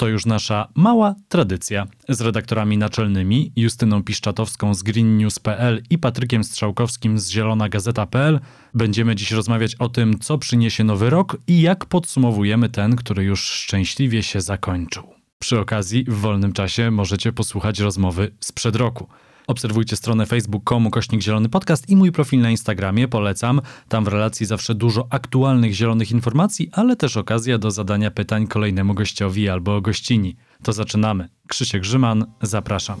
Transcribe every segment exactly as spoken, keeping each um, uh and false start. To już nasza mała tradycja. Z redaktorami naczelnymi Justyną Piszczatowską z green news kropka p l i Patrykiem Strzałkowskim z zielona gazeta kropka p l będziemy dziś rozmawiać o tym, co przyniesie nowy rok i jak podsumowujemy ten, który już szczęśliwie się zakończył. Przy okazji w wolnym czasie możecie posłuchać rozmowy sprzed roku. Obserwujcie stronę facebook kropka com ukośnik zielony podcast i mój profil na Instagramie, polecam. Tam w relacji zawsze dużo aktualnych zielonych informacji, ale też okazja do zadania pytań kolejnemu gościowi albo gościni. To zaczynamy. Krzysiek Grzyman, zapraszam.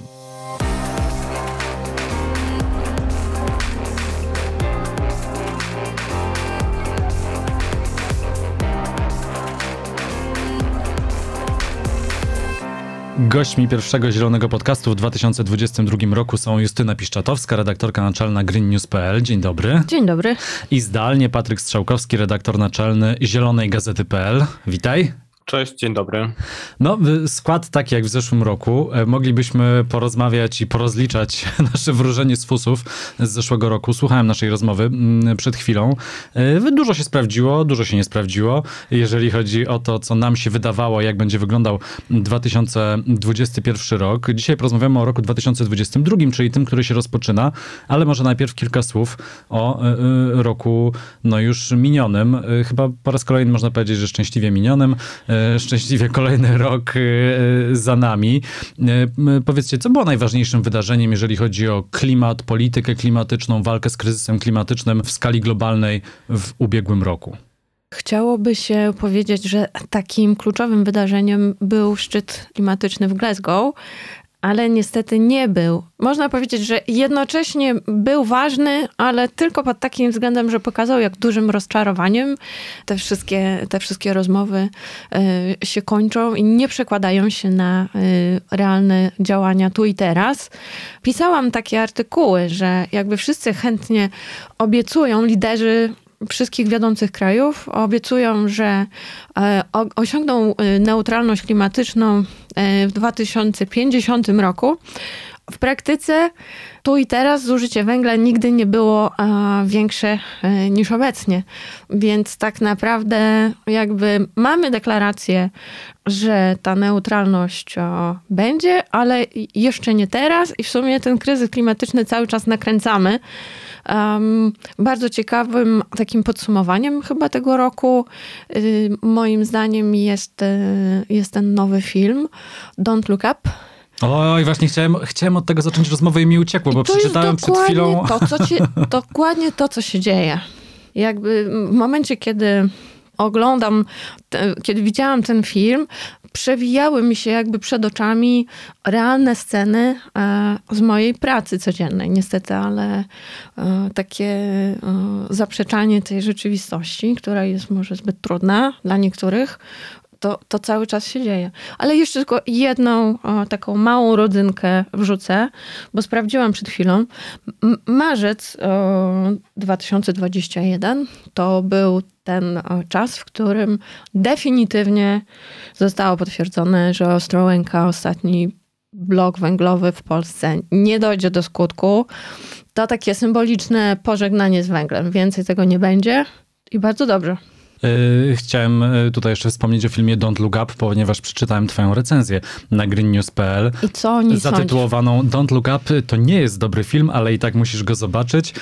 Gośćmi pierwszego Zielonego Podcastu w dwa tysiące dwudziestym drugim roku są Justyna Piszczatowska, redaktorka naczelna green news kropka p l. Dzień dobry. Dzień dobry. I zdalnie Patryk Strzałkowski, redaktor naczelny Zielonej Gazety.pl. Witaj. Cześć, dzień dobry. No, skład taki jak w zeszłym roku. Moglibyśmy porozmawiać i porozliczać nasze wróżenie z fusów z zeszłego roku. Słuchałem naszej rozmowy przed chwilą. Dużo się sprawdziło, dużo się nie sprawdziło. Jeżeli chodzi o to, co nam się wydawało, jak będzie wyglądał dwa tysiące dwudziesty pierwszy rok. Dzisiaj porozmawiamy o roku dwa tysiące dwudziestym drugim, czyli tym, który się rozpoczyna, ale może najpierw kilka słów o roku, no już minionym. Chyba po raz kolejny można powiedzieć, że szczęśliwie minionym. Szczęśliwie kolejny rok za nami. Powiedzcie, co było najważniejszym wydarzeniem, jeżeli chodzi o klimat, politykę klimatyczną, walkę z kryzysem klimatycznym w skali globalnej w ubiegłym roku? Chciałoby się powiedzieć, że takim kluczowym wydarzeniem był szczyt klimatyczny w Glasgow, ale niestety nie był. Można powiedzieć, że jednocześnie był ważny, ale tylko pod takim względem, że pokazał, jak dużym rozczarowaniem te wszystkie, te wszystkie rozmowy y, się kończą i nie przekładają się na y, realne działania tu i teraz. Pisałam takie artykuły, że jakby wszyscy chętnie obiecują, liderzy wszystkich wiodących krajów obiecują, że osiągną neutralność klimatyczną w dwa tysiące pięćdziesiątym roku. W praktyce tu i teraz zużycie węgla nigdy nie było większe niż obecnie. Więc tak naprawdę jakby mamy deklarację, że ta neutralność będzie, ale jeszcze nie teraz i w sumie ten kryzys klimatyczny cały czas nakręcamy. Um, bardzo ciekawym takim podsumowaniem chyba tego roku y, moim zdaniem jest, y, jest ten nowy film Don't Look Up. Oj, właśnie chciałem, chciałem od tego zacząć rozmowę i mi uciekło, bo przeczytałem przed chwilą. To, co ci, dokładnie to, co się dzieje. Jakby w momencie, kiedy oglądam, te, kiedy widziałam ten film, przewijały mi się jakby przed oczami realne sceny z mojej pracy codziennej. Niestety, ale takie zaprzeczanie tej rzeczywistości, która jest może zbyt trudna dla niektórych, to, to cały czas się dzieje. Ale jeszcze tylko jedną taką małą rodzynkę wrzucę, bo sprawdziłam przed chwilą. Marzec dwa tysiące dwudziesty pierwszy to był ten czas, w którym definitywnie zostało potwierdzone, że Ostrołęka, ostatni blok węglowy w Polsce, nie dojdzie do skutku. To takie symboliczne pożegnanie z węglem. Więcej tego nie będzie i bardzo dobrze. Chciałem tutaj jeszcze wspomnieć o filmie Don't Look Up, ponieważ przeczytałem twoją recenzję na green news kropka p l. I co oni zatytułowaną sądzisz? Don't Look Up. To nie jest dobry film, ale i tak musisz go zobaczyć.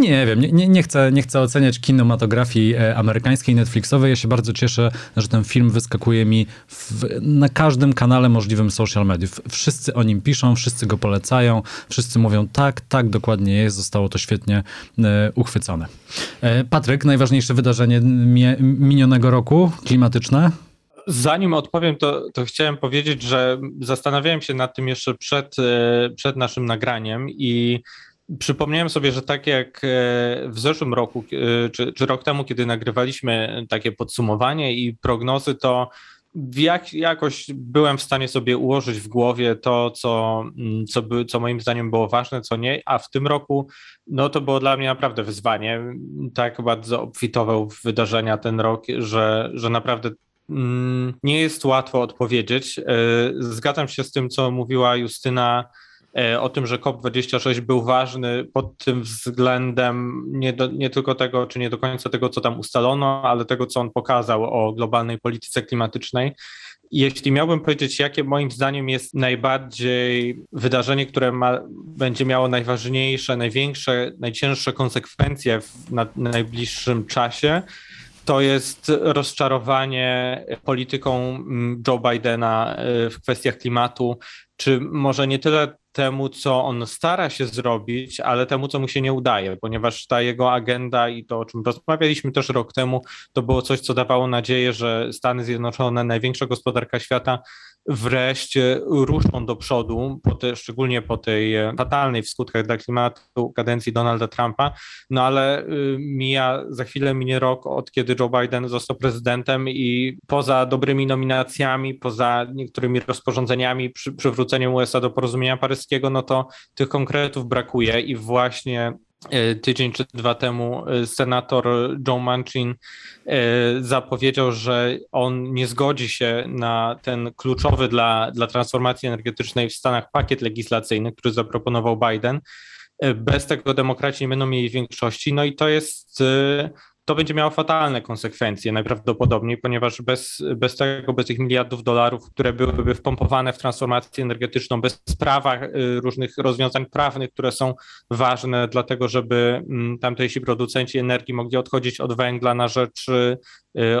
Nie wiem, nie, nie, chcę, nie chcę oceniać kinematografii amerykańskiej, netflixowej. Ja się bardzo cieszę, że ten film wyskakuje mi w, na każdym kanale możliwym social mediów. Wszyscy o nim piszą, wszyscy go polecają, wszyscy mówią tak, tak dokładnie jest, zostało to świetnie uchwycone. Patryk, najważniejsze wydarzenie minionego roku, klimatyczne? Zanim odpowiem, to, to chciałem powiedzieć, że zastanawiałem się nad tym jeszcze przed, przed naszym nagraniem i przypomniałem sobie, że tak jak w zeszłym roku, czy, czy rok temu, kiedy nagrywaliśmy takie podsumowanie i prognozy, to jak, jakoś byłem w stanie sobie ułożyć w głowie to, co, co, by, co moim zdaniem było ważne, co nie, a w tym roku no to było dla mnie naprawdę wyzwanie. Tak bardzo obfitował w wydarzenia ten rok, że, że naprawdę mm, nie jest łatwo odpowiedzieć. Zgadzam się z tym, co mówiła Justyna o tym, że kop dwadzieścia sześć był ważny pod tym względem nie, do, nie tylko tego, czy nie do końca tego, co tam ustalono, ale tego, co on pokazał o globalnej polityce klimatycznej. Jeśli miałbym powiedzieć, jakie moim zdaniem jest najbardziej wydarzenie, które ma, będzie miało najważniejsze, największe, najcięższe konsekwencje w na, najbliższym czasie, to jest rozczarowanie polityką Joe Bidena w kwestiach klimatu, czy może nie tyle temu, co on stara się zrobić, ale temu, co mu się nie udaje, ponieważ ta jego agenda i to, o czym rozmawialiśmy też rok temu, to było coś, co dawało nadzieję, że Stany Zjednoczone, największa gospodarka świata, wreszcie ruszą do przodu, po te, szczególnie po tej fatalnej w skutkach dla klimatu kadencji Donalda Trumpa, no ale mija, za chwilę minie rok, od kiedy Joe Biden został prezydentem i poza dobrymi nominacjami, poza niektórymi rozporządzeniami, przy, przywróceniem U S A do porozumienia paryskiego, no to tych konkretów brakuje i właśnie tydzień czy dwa temu senator Joe Manchin zapowiedział, że on nie zgodzi się na ten kluczowy dla, dla transformacji energetycznej w Stanach pakiet legislacyjny, który zaproponował Biden. Bez tego demokraci nie będą mieli większości, no i to jest... To będzie miało fatalne konsekwencje najprawdopodobniej, ponieważ bez, bez tego, bez tych miliardów dolarów, które byłyby wpompowane w transformację energetyczną, bez prawa różnych rozwiązań prawnych, które są ważne dla tego, żeby tamtejsi producenci energii mogli odchodzić od węgla na rzecz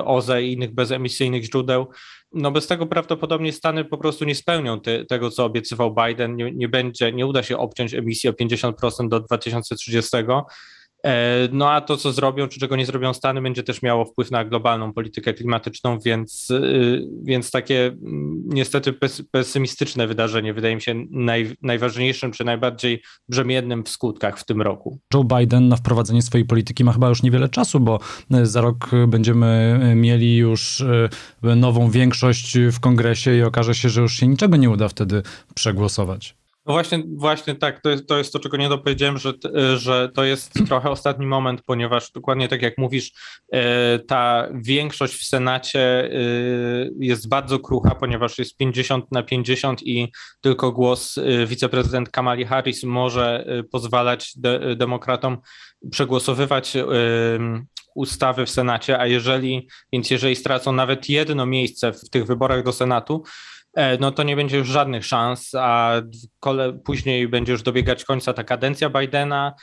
O Z E i innych bezemisyjnych źródeł, no bez tego prawdopodobnie Stany po prostu nie spełnią te, tego, co obiecywał Biden, nie, nie będzie, nie uda się obciąć emisji o pięćdziesiąt procent do dwa tysiące trzydziestego. No a to, co zrobią, czy czego nie zrobią Stany, będzie też miało wpływ na globalną politykę klimatyczną, więc, więc takie niestety pesymistyczne wydarzenie wydaje mi się naj, najważniejszym, czy najbardziej brzemiennym w skutkach w tym roku. Joe Biden na wprowadzenie swojej polityki ma chyba już niewiele czasu, bo za rok będziemy mieli już nową większość w Kongresie i okaże się, że już się niczego nie uda wtedy przegłosować. No właśnie, właśnie tak, to jest, to jest to, czego nie dopowiedziałem, że, że to jest trochę ostatni moment, ponieważ dokładnie tak jak mówisz, ta większość w Senacie jest bardzo krucha, ponieważ jest pięćdziesiąt na pięćdziesiąt i tylko głos wiceprezydent Kamali Harris może pozwalać de- demokratom przegłosowywać ustawy w Senacie, a jeżeli, więc jeżeli stracą nawet jedno miejsce w tych wyborach do Senatu, no to nie będzie już żadnych szans, a kole, później będzie już dobiegać końca ta kadencja Bidena,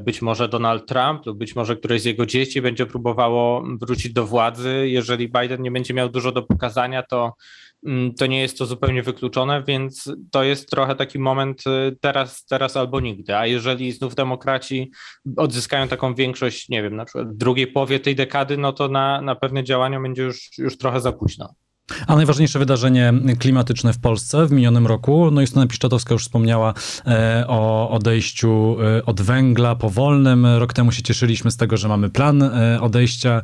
być może Donald Trump lub być może któreś z jego dzieci będzie próbowało wrócić do władzy. Jeżeli Biden nie będzie miał dużo do pokazania, to, to nie jest to zupełnie wykluczone, więc to jest trochę taki moment teraz, teraz albo nigdy. A jeżeli znów demokraci odzyskają taką większość, nie wiem, na przykład w drugiej połowie tej dekady, no to na, na pewne działania będzie już, już trochę za późno. A najważniejsze wydarzenie klimatyczne w Polsce w minionym roku, no Justyna Piszczatowska już wspomniała o odejściu od węgla powolnym. Rok temu się cieszyliśmy z tego, że mamy plan odejścia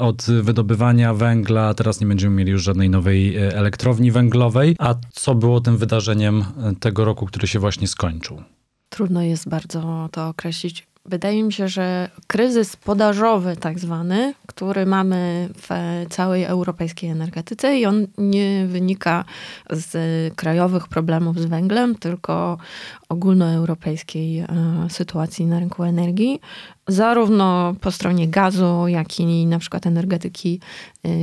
od wydobywania węgla. Teraz nie będziemy mieli już żadnej nowej elektrowni węglowej. A co było tym wydarzeniem tego roku, który się właśnie skończył? Trudno jest bardzo to określić. Wydaje mi się, że kryzys podażowy tak zwany, który mamy w całej europejskiej energetyce i on nie wynika z krajowych problemów z węglem, tylko ogólnoeuropejskiej sytuacji na rynku energii. Zarówno po stronie gazu, jak i na przykład energetyki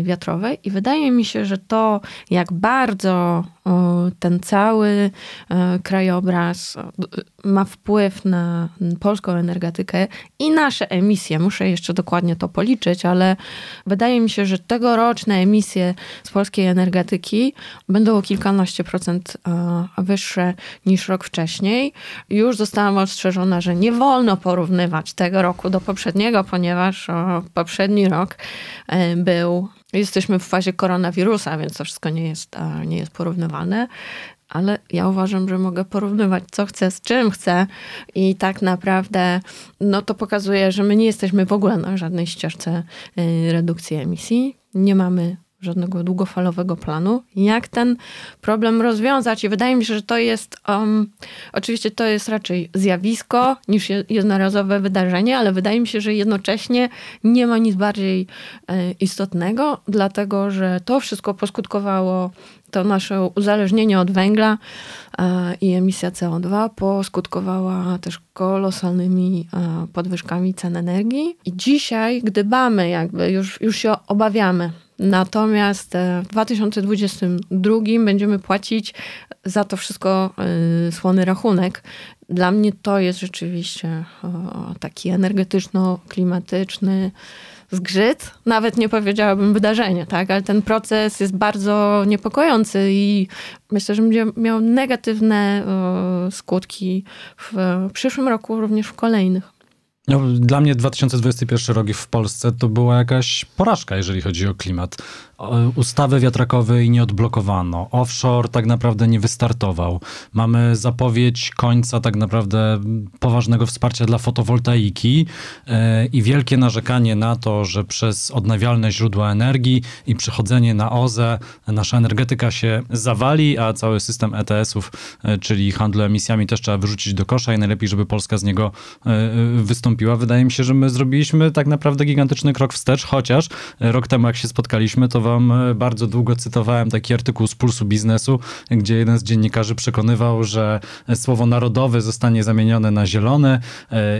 wiatrowej. I wydaje mi się, że to, jak bardzo ten cały krajobraz ma wpływ na polską energetykę i nasze emisje. Muszę jeszcze dokładnie to policzyć, ale wydaje mi się, że tegoroczne emisje z polskiej energetyki będą o kilkanaście procent wyższe niż rok wcześniej. Już zostałam ostrzeżona, że nie wolno porównywać tego roku do poprzedniego, ponieważ o, poprzedni rok był... Jesteśmy w fazie koronawirusa, więc to wszystko nie jest, nie jest porównywalne. Ale ja uważam, że mogę porównywać co chcę z czym chcę i tak naprawdę no to pokazuje, że my nie jesteśmy w ogóle na żadnej ścieżce redukcji emisji. Nie mamy żadnego długofalowego planu, jak ten problem rozwiązać. I wydaje mi się, że to jest, um, oczywiście to jest raczej zjawisko niż jednorazowe wydarzenie, ale wydaje mi się, że jednocześnie nie ma nic bardziej y, istotnego, dlatego że to wszystko poskutkowało, to nasze uzależnienie od węgla y, i emisja C O dwa poskutkowała też kolosalnymi y, podwyżkami cen energii. I dzisiaj, gdy dbamy, jakby już, już się obawiamy Natomiast w dwa tysiące dwudziestym drugim będziemy płacić za to wszystko słony rachunek. Dla mnie to jest rzeczywiście taki energetyczno-klimatyczny zgrzyt. Nawet nie powiedziałabym wydarzenie, tak? Ale ten proces jest bardzo niepokojący i myślę, że będzie miał negatywne skutki w przyszłym roku, również w kolejnych. No, dla mnie dwa tysiące dwudziesty pierwszy rok w Polsce to była jakaś porażka, jeżeli chodzi o klimat. Ustawy wiatrakowej nie odblokowano. Offshore tak naprawdę nie wystartował. Mamy zapowiedź końca tak naprawdę poważnego wsparcia dla fotowoltaiki i wielkie narzekanie na to, że przez odnawialne źródła energii i przechodzenie na O Z E nasza energetyka się zawali, a cały system E T S ów, czyli handlu emisjami, też trzeba wyrzucić do kosza i najlepiej, żeby Polska z niego wystąpiła. Wydaje mi się, że my zrobiliśmy tak naprawdę gigantyczny krok wstecz, chociaż rok temu, jak się spotkaliśmy, to wam bardzo długo cytowałem taki artykuł z Pulsu Biznesu, gdzie jeden z dziennikarzy przekonywał, że słowo narodowy zostanie zamienione na zielony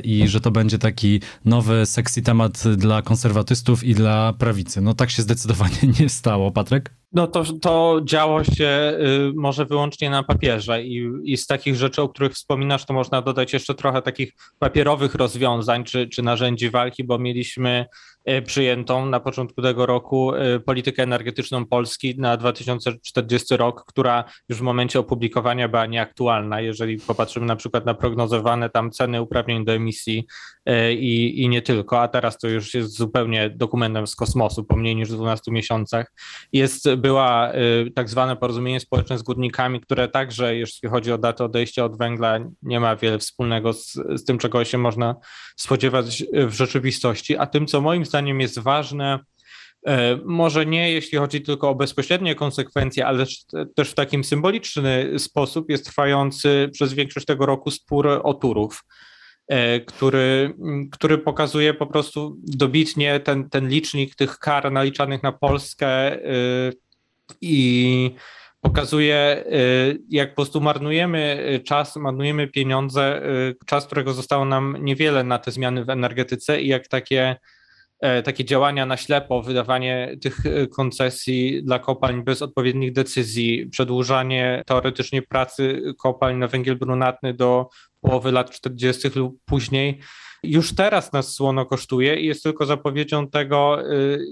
i że to będzie taki nowy, sexy temat dla konserwatystów i dla prawicy. No tak się zdecydowanie nie stało, Patryk. No to, to działo się y, może wyłącznie na papierze i, i z takich rzeczy, o których wspominasz, to można dodać jeszcze trochę takich papierowych rozwiązań czy, czy narzędzi walki, bo mieliśmy y, przyjętą na początku tego roku y, politykę energetyczną Polski na dwa tysiące czterdziesty rok, która już w momencie opublikowania była nieaktualna. Jeżeli popatrzymy na przykład na prognozowane tam ceny uprawnień do emisji y, i, i nie tylko, a teraz to już jest zupełnie dokumentem z kosmosu po mniej niż dwunastu miesiącach. Jest Była y, tak zwane porozumienie społeczne z górnikami, które także, jeśli chodzi o datę odejścia od węgla, nie ma wiele wspólnego z, z tym, czego się można spodziewać w rzeczywistości. A tym, co moim zdaniem jest ważne, y, może nie jeśli chodzi tylko o bezpośrednie konsekwencje, ale też w takim symboliczny sposób, jest trwający przez większość tego roku spór o Turów, Który, który pokazuje po prostu dobitnie ten, ten licznik tych kar naliczanych na Polskę i pokazuje, jak po prostu marnujemy czas, marnujemy pieniądze, czas, którego zostało nam niewiele na te zmiany w energetyce i jak takie, takie działania na ślepo, wydawanie tych koncesji dla kopalń bez odpowiednich decyzji, przedłużanie teoretycznie pracy kopalń na węgiel brunatny do połowy lat czterdziestych lub później, już teraz nas słono kosztuje i jest tylko zapowiedzią tego,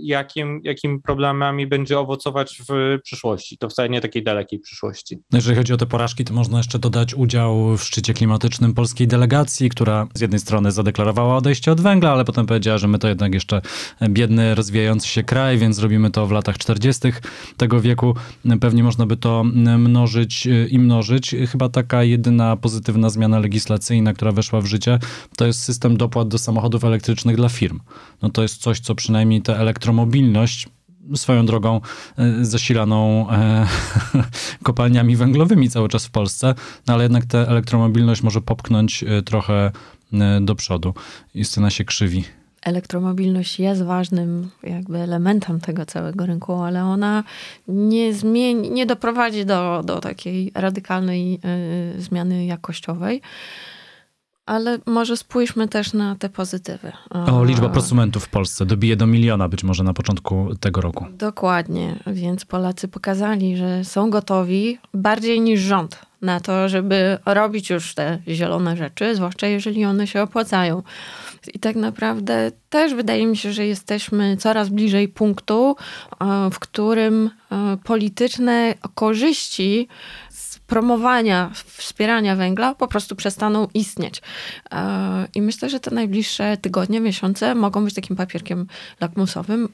jakim, jakim problemami będzie owocować w przyszłości. To wcale nie takiej dalekiej przyszłości. Jeżeli chodzi o te porażki, to można jeszcze dodać udział w szczycie klimatycznym polskiej delegacji, która z jednej strony zadeklarowała odejście od węgla, ale potem powiedziała, że my to jednak jeszcze biedny, rozwijający się kraj, więc robimy to w latach czterdziestych tego wieku. Pewnie można by to mnożyć i mnożyć. Chyba taka jedyna pozytywna zmiana legislacyjna, która weszła w życie, to jest system dopłat do samochodów elektrycznych dla firm. No to jest coś, co przynajmniej ta elektromobilność, swoją drogą zasilaną e, kopalniami węglowymi cały czas w Polsce, no ale jednak ta elektromobilność może popchnąć trochę do przodu. Justyna się krzywi. Elektromobilność jest ważnym jakby elementem tego całego rynku, ale ona nie zmieni, nie doprowadzi do, do takiej radykalnej y, zmiany jakościowej. Ale może spójrzmy też na te pozytywy. O, liczba prosumentów w Polsce dobije do miliona być może na początku tego roku. Dokładnie, więc Polacy pokazali, że są gotowi bardziej niż rząd na to, żeby robić już te zielone rzeczy, zwłaszcza jeżeli one się opłacają. I tak naprawdę też wydaje mi się, że jesteśmy coraz bliżej punktu, w którym polityczne korzyści promowania, wspierania węgla po prostu przestaną istnieć. I myślę, że te najbliższe tygodnie, miesiące mogą być takim papierkiem lakmusowym,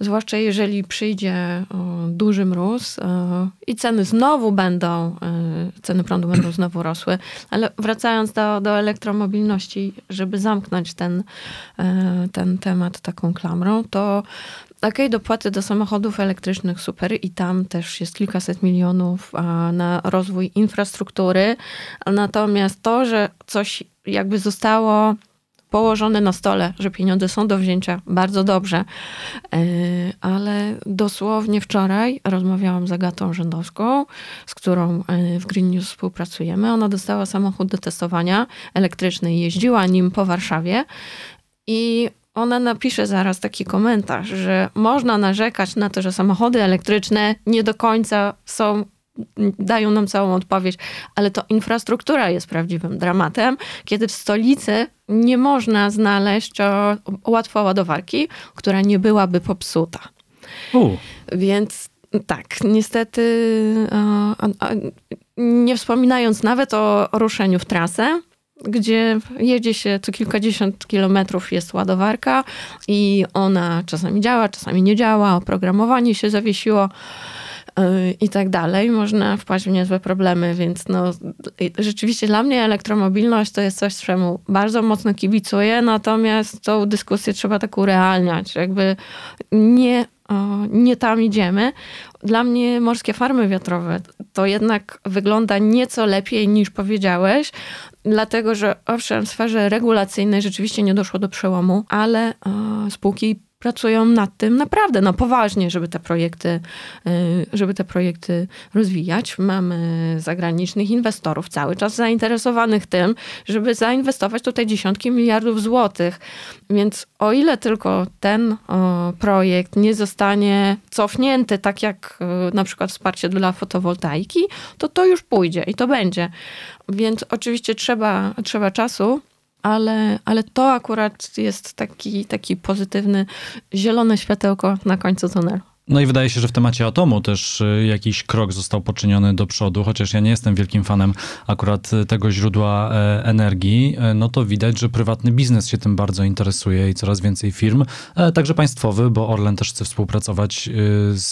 zwłaszcza jeżeli przyjdzie duży mróz i ceny znowu będą, ceny prądu będą znowu rosły, ale wracając do, do elektromobilności, żeby zamknąć ten, ten temat taką klamrą, to Okej, okay, dopłaty do samochodów elektrycznych, super. I tam też jest kilkaset milionów na rozwój infrastruktury. Natomiast to, że coś jakby zostało położone na stole, że pieniądze są do wzięcia, bardzo dobrze. Ale dosłownie wczoraj rozmawiałam z Agatą Rzędowską, z którą w Green News współpracujemy. Ona dostała samochód do testowania elektryczny i jeździła nim po Warszawie. I ona napisze zaraz taki komentarz, że można narzekać na to, że samochody elektryczne nie do końca są, dają nam całą odpowiedź, ale to infrastruktura jest prawdziwym dramatem, kiedy w stolicy nie można znaleźć łatwo ładowarki, która nie byłaby popsuta. U. Więc tak, niestety nie wspominając nawet o ruszeniu w trasę, gdzie jedzie się co kilkadziesiąt kilometrów jest ładowarka i ona czasami działa, czasami nie działa, oprogramowanie się zawiesiło i tak dalej. Można wpaść w niezłe problemy, więc no, rzeczywiście dla mnie elektromobilność to jest coś, czemu bardzo mocno kibicuję, natomiast tą dyskusję trzeba tak urealniać, jakby nie, nie tam idziemy. Dla mnie morskie farmy wiatrowe to jednak wygląda nieco lepiej niż powiedziałeś, dlatego że owszem, w sferze regulacyjnej rzeczywiście nie doszło do przełomu, ale o, spółki pracują nad tym naprawdę, no poważnie, żeby te projekty, żeby te projekty rozwijać. Mamy zagranicznych inwestorów cały czas zainteresowanych tym, żeby zainwestować tutaj dziesiątki miliardów złotych. Więc o ile tylko ten projekt nie zostanie cofnięty, tak jak na przykład wsparcie dla fotowoltaiki, to to już pójdzie i to będzie. Więc oczywiście trzeba, trzeba czasu, Ale, ale to akurat jest taki, taki pozytywny, zielone światełko na końcu tunelu. No i wydaje się, że w temacie atomu też jakiś krok został poczyniony do przodu, chociaż ja nie jestem wielkim fanem akurat tego źródła energii, no to widać, że prywatny biznes się tym bardzo interesuje i coraz więcej firm, także państwowy, bo Orlen też chce współpracować z,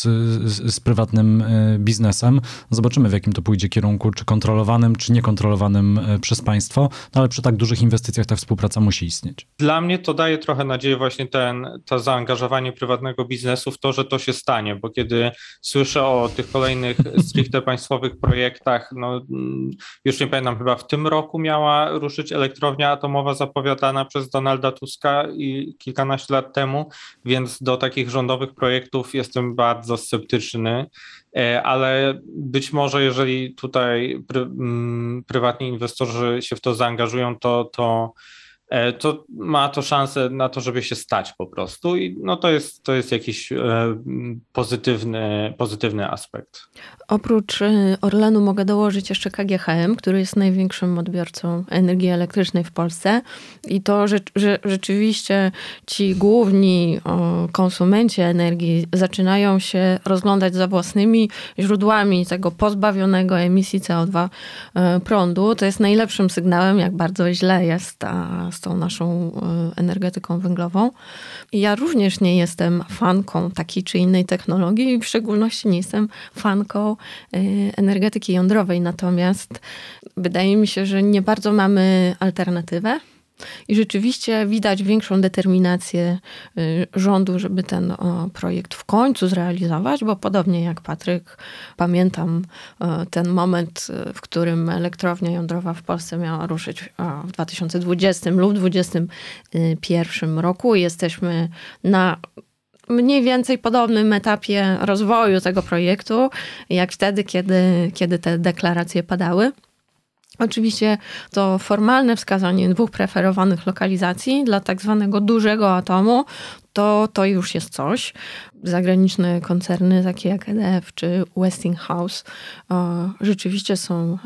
z, z prywatnym biznesem. Zobaczymy, w jakim to pójdzie kierunku, czy kontrolowanym, czy niekontrolowanym przez państwo, no ale przy tak dużych inwestycjach ta współpraca musi istnieć. Dla mnie to daje trochę nadzieję właśnie ten, to zaangażowanie prywatnego biznesu w to, że to się stanie, bo kiedy słyszę o tych kolejnych stricte państwowych projektach, no już nie pamiętam, chyba w tym roku miała ruszyć elektrownia atomowa zapowiadana przez Donalda Tuska i kilkanaście lat temu, więc do takich rządowych projektów jestem bardzo sceptyczny, ale być może jeżeli tutaj pry, m, prywatni inwestorzy się w to zaangażują, to, to to ma to szansę na to, żeby się stać po prostu i no to jest, to jest jakiś pozytywny, pozytywny aspekt. Oprócz Orlenu mogę dołożyć jeszcze K G H M, który jest największym odbiorcą energii elektrycznej w Polsce i to, że, że rzeczywiście ci główni konsumenci energii zaczynają się rozglądać za własnymi źródłami tego pozbawionego emisji C O dwa prądu. To jest najlepszym sygnałem, jak bardzo źle jest ta z tą naszą energetyką węglową. Ja również nie jestem fanką takiej czy innej technologii i w szczególności nie jestem fanką energetyki jądrowej. Natomiast wydaje mi się, że nie bardzo mamy alternatywę i rzeczywiście widać większą determinację rządu, żeby ten projekt w końcu zrealizować, bo podobnie jak Patryk, pamiętam ten moment, w którym elektrownia jądrowa w Polsce miała ruszyć w dwa tysiące dwudziestym lub dwa tysiące dwudziestym pierwszym roku. Jesteśmy na mniej więcej podobnym etapie rozwoju tego projektu, jak wtedy, kiedy, kiedy te deklaracje padały. Oczywiście to formalne wskazanie dwóch preferowanych lokalizacji dla tak zwanego dużego atomu, to, to już jest coś. Zagraniczne koncerny takie jak E D F czy Westinghouse o, rzeczywiście są,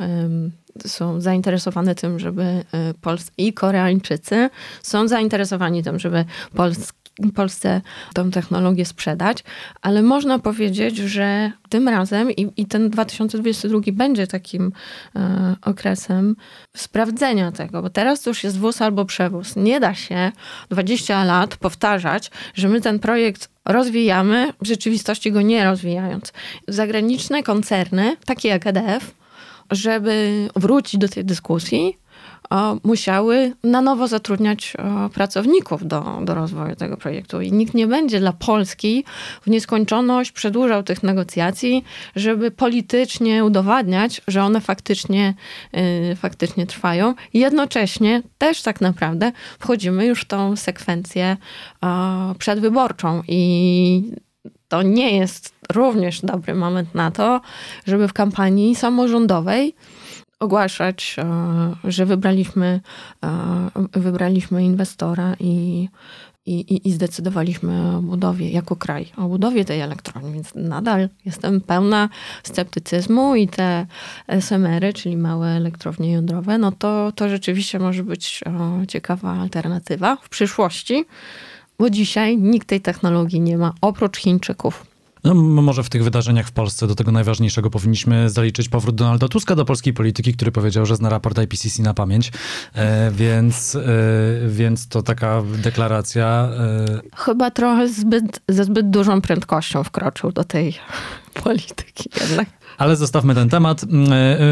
y, są zainteresowane tym, żeby Polscy i Koreańczycy są zainteresowani tym, żeby Polska Polsce tą technologię sprzedać, ale można powiedzieć, że tym razem i, i ten dwa tysiące dwudziesty drugi będzie takim e, okresem sprawdzenia tego, bo teraz to już jest wóz albo przewóz. Nie da się dwadzieścia lat powtarzać, że my ten projekt rozwijamy, w rzeczywistości go nie rozwijając. Zagraniczne koncerny, takie jak E D F, żeby wrócić do tej dyskusji, musiały na nowo zatrudniać pracowników do, do rozwoju tego projektu. I nikt nie będzie dla Polski w nieskończoność przedłużał tych negocjacji, żeby politycznie udowadniać, że one faktycznie, yy, faktycznie trwają. I jednocześnie też tak naprawdę wchodzimy już w tą sekwencję yy, przedwyborczą i to nie jest również dobry moment na to, żeby w kampanii samorządowej ogłaszać, że wybraliśmy, wybraliśmy inwestora i I, i, i zdecydowaliśmy o budowie jako kraj, o budowie tej elektrowni, więc nadal jestem pełna sceptycyzmu i te S M R-y, czyli małe elektrownie jądrowe, no to, to rzeczywiście może być o, ciekawa alternatywa w przyszłości, bo dzisiaj nikt tej technologii nie ma, oprócz Chińczyków. No, może w tych wydarzeniach w Polsce do tego najważniejszego powinniśmy zaliczyć powrót Donalda Tuska do polskiej polityki, który powiedział, że zna raport I P C C na pamięć, e, więc, e, więc to taka deklaracja... E... Chyba trochę zbyt, ze zbyt dużą prędkością wkroczył do tej polityki jednak. Ale zostawmy ten temat.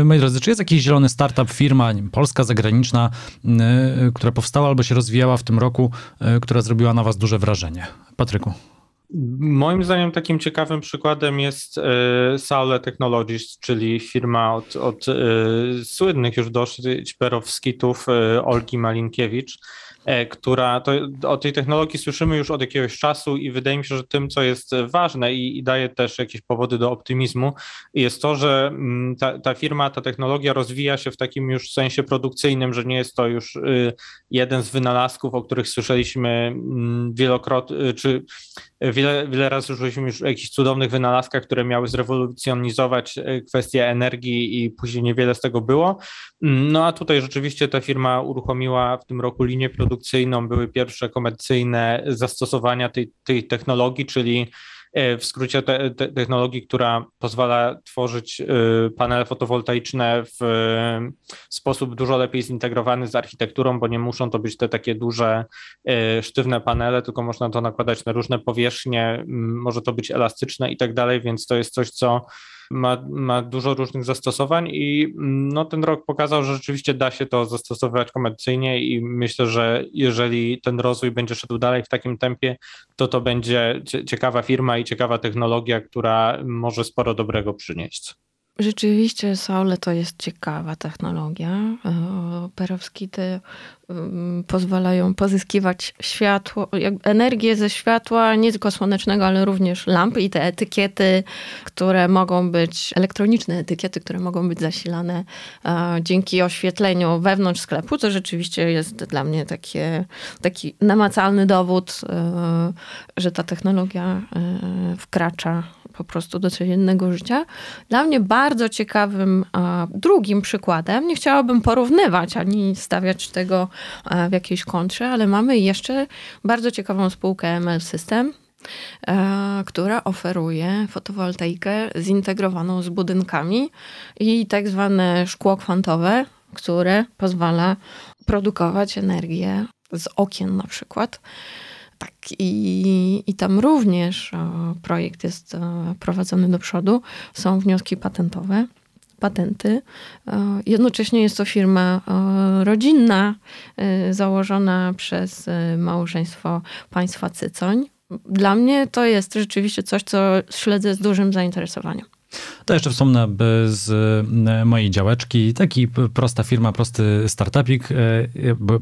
Moi drodzy, czy jest jakiś zielony startup, firma nie wiem, polska, zagraniczna, która powstała albo się rozwijała w tym roku, która zrobiła na was duże wrażenie? Patryku. Moim zdaniem takim ciekawym przykładem jest Saule Technologies, czyli firma od, od słynnych już dosyć perowskitów Olgi Malinkiewicz, która to, o tej technologii słyszymy już od jakiegoś czasu i wydaje mi się, że tym, co jest ważne i, i daje też jakieś powody do optymizmu, jest to, że ta, ta firma, ta technologia rozwija się w takim już sensie produkcyjnym, że nie jest to już jeden z wynalazków, o których słyszeliśmy wielokrotnie, czy wiele, wiele razy słyszeliśmy już o jakichś cudownych wynalazkach, które miały zrewolucjonizować kwestię energii i później niewiele z tego było. No a tutaj rzeczywiście ta firma uruchomiła w tym roku linię produkcyjną, produkcyjną, były pierwsze komercyjne zastosowania tej, tej technologii, czyli w skrócie te, te technologii, która pozwala tworzyć panele fotowoltaiczne w sposób dużo lepiej zintegrowany z architekturą, bo nie muszą to być te takie duże, sztywne panele, tylko można to nakładać na różne powierzchnie, może to być elastyczne i tak dalej, więc to jest coś, co Ma, ma dużo różnych zastosowań i no, ten rok pokazał, że rzeczywiście da się to zastosować komercyjnie i myślę, że jeżeli ten rozwój będzie szedł dalej w takim tempie, to to będzie ciekawa firma i ciekawa technologia, która może sporo dobrego przynieść. Rzeczywiście Saule to jest ciekawa technologia. Perowskity pozwalają pozyskiwać światło, energię ze światła, nie tylko słonecznego, ale również lamp i te etykiety, które mogą być, elektroniczne etykiety, które mogą być zasilane dzięki oświetleniu wewnątrz sklepu, to rzeczywiście jest dla mnie takie, taki namacalny dowód, że ta technologia wkracza po prostu do codziennego życia. Dla mnie bardzo ciekawym a, drugim przykładem, nie chciałabym porównywać ani stawiać tego a, w jakiejś kontrze, ale mamy jeszcze bardzo ciekawą spółkę M L System, a, która oferuje fotowoltaikę zintegrowaną z budynkami i tak zwane szkło kwantowe, które pozwala produkować energię z okien na przykład. Tak, i, i tam również projekt jest prowadzony do przodu. Są wnioski patentowe, patenty. Jednocześnie jest to firma rodzinna, założona przez małżeństwo państwa Cycoń. Dla mnie to jest rzeczywiście coś, co śledzę z dużym zainteresowaniem. To jeszcze wspomnę z mojej działeczki. Taki prosta firma, prosty startupik.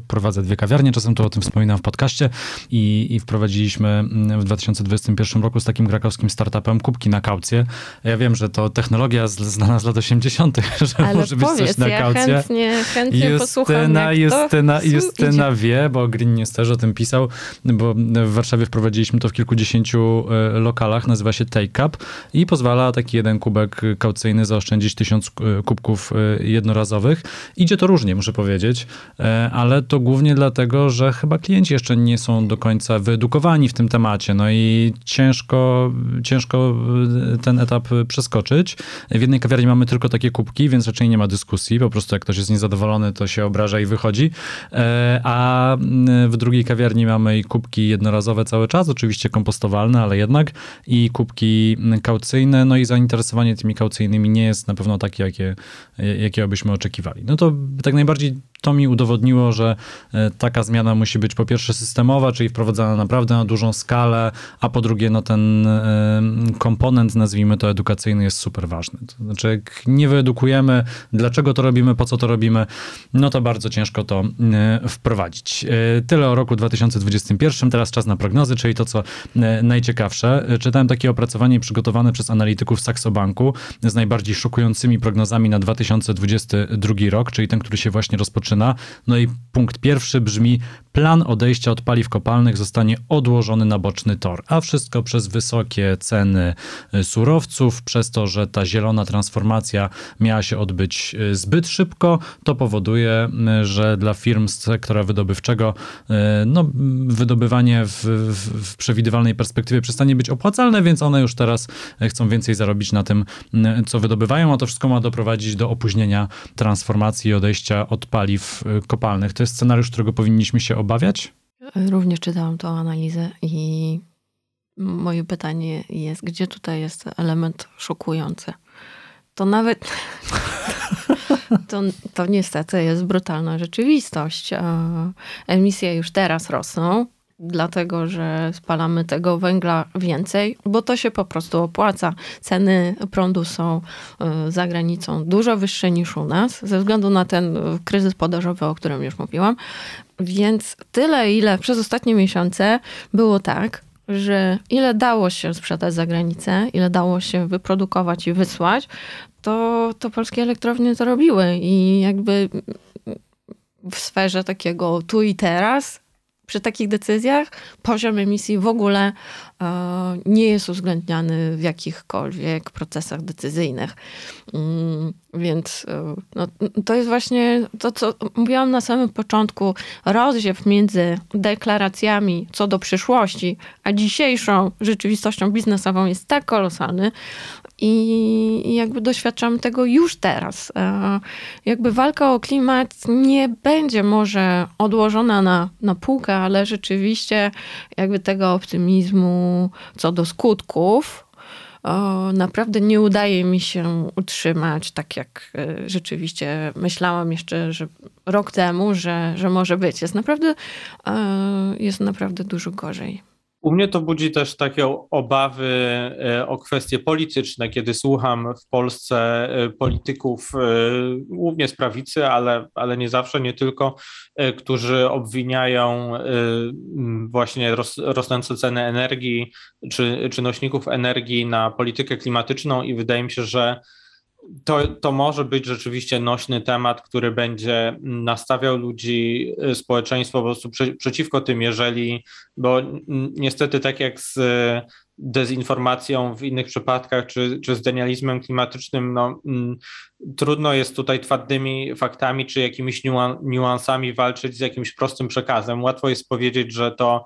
Prowadzę dwie kawiarnie, czasem tu o tym wspominam w podcaście i, i wprowadziliśmy w dwa tysiące dwudziestym pierwszym roku z takim krakowskim startupem kubki na kaucję. Ja wiem, że to technologia znana z lat osiemdziesiątych, że ale może powiedz, być coś na kaucję. Ale ja chętnie, chętnie Justyna, posłucham, jak Justyna, to Justyna wie, bo GreenNews też o tym pisał, bo w Warszawie wprowadziliśmy to w kilkudziesięciu lokalach, nazywa się Take Up i pozwala taki jeden kubek kaucyjny zaoszczędzić tysiąc kubków jednorazowych. Idzie to różnie, muszę powiedzieć, ale to głównie dlatego, że chyba klienci jeszcze nie są do końca wyedukowani w tym temacie, no i ciężko, ciężko ten etap przeskoczyć. W jednej kawiarni mamy tylko takie kubki, więc raczej nie ma dyskusji, po prostu jak ktoś jest niezadowolony, to się obraża i wychodzi, a w drugiej kawiarni mamy i kubki jednorazowe cały czas, oczywiście kompostowalne, ale jednak i kubki kaucyjne, no i zainteresowanie Zainteresowanie tymi kaucyjnymi nie jest na pewno takie, jakie, jakie byśmy oczekiwali. No to tak najbardziej to mi udowodniło, że taka zmiana musi być po pierwsze systemowa, czyli wprowadzana naprawdę na dużą skalę, a po drugie no ten komponent, nazwijmy to edukacyjny, jest super ważny. To znaczy jak nie wyedukujemy, dlaczego to robimy, po co to robimy, no to bardzo ciężko to wprowadzić. Tyle o roku dwa tysiące dwudziestym pierwszym, teraz czas na prognozy, czyli to, co najciekawsze. Czytałem takie opracowanie przygotowane przez analityków Saxo Banku z najbardziej szokującymi prognozami na dwa tysiące dwudziesty drugi rok, czyli ten, który się właśnie rozpoczyna zaczyna. No i punkt pierwszy brzmi: plan odejścia od paliw kopalnych zostanie odłożony na boczny tor, a wszystko przez wysokie ceny surowców, przez to, że ta zielona transformacja miała się odbyć zbyt szybko, to powoduje, że dla firm z sektora wydobywczego no, wydobywanie w, w przewidywalnej perspektywie przestanie być opłacalne, więc one już teraz chcą więcej zarobić na tym, co wydobywają, a to wszystko ma doprowadzić do opóźnienia transformacji i odejścia od paliw kopalnych. To jest scenariusz, którego powinniśmy się obawiać? Również czytałam tą analizę i moje pytanie jest, gdzie tutaj jest element szokujący? To nawet... To, to niestety jest brutalna rzeczywistość. Emisje już teraz rosną, dlatego że spalamy tego węgla więcej, bo to się po prostu opłaca. Ceny prądu są za granicą dużo wyższe niż u nas, ze względu na ten kryzys podażowy, o którym już mówiłam. Więc tyle, ile przez ostatnie miesiące było tak, że ile dało się sprzedać za granicę, ile dało się wyprodukować i wysłać, to, to polskie elektrownie to robiły. I jakby w sferze takiego tu i teraz, przy takich decyzjach, poziom emisji w ogóle nie jest uwzględniany w jakichkolwiek procesach decyzyjnych. Więc no, to jest właśnie to, co mówiłam na samym początku. Rozziew między deklaracjami co do przyszłości, a dzisiejszą rzeczywistością biznesową jest tak kolosalny i jakby doświadczamy tego już teraz. Jakby walka o klimat nie będzie może odłożona na, na półkę, ale rzeczywiście jakby tego optymizmu co do skutków O, naprawdę nie udaje mi się utrzymać, tak jak y, rzeczywiście myślałam jeszcze że rok temu, że, że może być. Jest naprawdę, y, jest naprawdę dużo gorzej. U mnie to budzi też takie obawy o kwestie polityczne, kiedy słucham w Polsce polityków, głównie z prawicy, ale, ale nie zawsze, nie tylko, którzy obwiniają właśnie rosnące ceny energii czy, czy nośników energii na politykę klimatyczną i wydaje mi się, że To, to może być rzeczywiście nośny temat, który będzie nastawiał ludzi, społeczeństwo po prostu przy, przeciwko tym, jeżeli, bo niestety tak jak z dezinformacją w innych przypadkach, czy, czy z denializmem klimatycznym, no, m, trudno jest tutaj twardnymi faktami, czy jakimiś niuansami walczyć z jakimś prostym przekazem. Łatwo jest powiedzieć, że to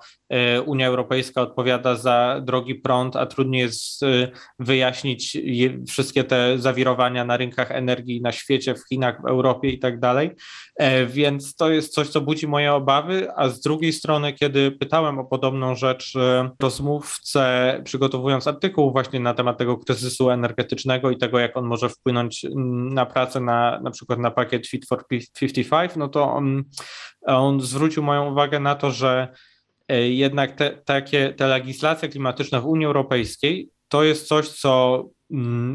y, Unia Europejska odpowiada za drogi prąd, a trudniej jest y, wyjaśnić je, wszystkie te zawirowania na rynkach energii na świecie, w Chinach, w Europie i tak dalej. E, więc to jest coś, co budzi moje obawy, a z drugiej strony, kiedy pytałem o podobną rzecz y, rozmówcę, przygotowując artykuł właśnie na temat tego kryzysu energetycznego i tego, jak on może wpłynąć na pracę na, na przykład na pakiet Fit for pięćdziesiąt pięć, no to on, on zwrócił moją uwagę na to, że jednak te, takie, te legislacje klimatyczne w Unii Europejskiej to jest coś, co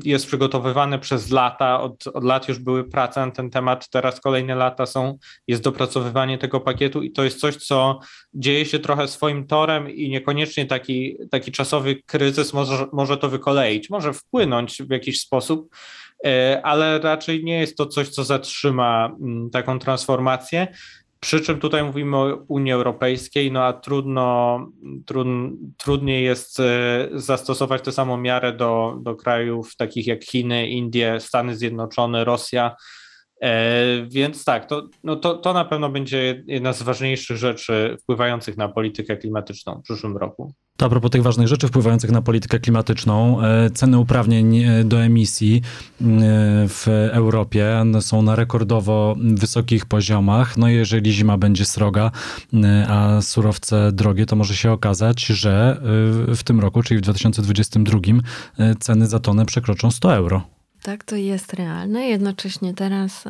jest przygotowywane przez lata, od, od lat już były prace na ten temat, teraz kolejne lata są, jest dopracowywanie tego pakietu i to jest coś, co dzieje się trochę swoim torem i niekoniecznie taki, taki czasowy kryzys może, może to wykoleić, może wpłynąć w jakiś sposób, ale raczej nie jest to coś, co zatrzyma taką transformację. Przy czym tutaj mówimy o Unii Europejskiej, no a trudno, trudn, trudniej jest zastosować tę samą miarę do, do krajów takich jak Chiny, Indie, Stany Zjednoczone, Rosja. Więc tak, to, no to, to na pewno będzie jedna z ważniejszych rzeczy wpływających na politykę klimatyczną w przyszłym roku. To a propos tych ważnych rzeczy wpływających na politykę klimatyczną, ceny uprawnień do emisji w Europie są na rekordowo wysokich poziomach. No i jeżeli zima będzie sroga, a surowce drogie, to może się okazać, że w tym roku, czyli w dwa tysiące dwudziestym drugim, ceny za tonę przekroczą sto euro. Tak, to jest realne. Jednocześnie teraz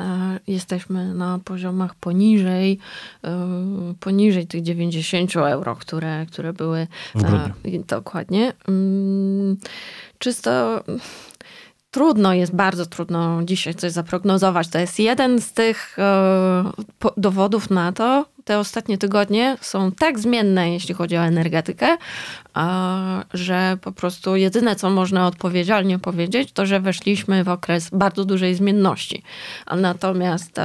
jesteśmy na poziomach poniżej, poniżej tych dziewięćdziesięciu euro, które, które były w grudniu. Dokładnie. Czysto... trudno, jest bardzo trudno dzisiaj coś zaprognozować. To jest jeden z tych yy, dowodów na to. Te ostatnie tygodnie są tak zmienne, jeśli chodzi o energetykę, yy, że po prostu jedyne, co można odpowiedzialnie powiedzieć, to, że weszliśmy w okres bardzo dużej zmienności. Natomiast yy,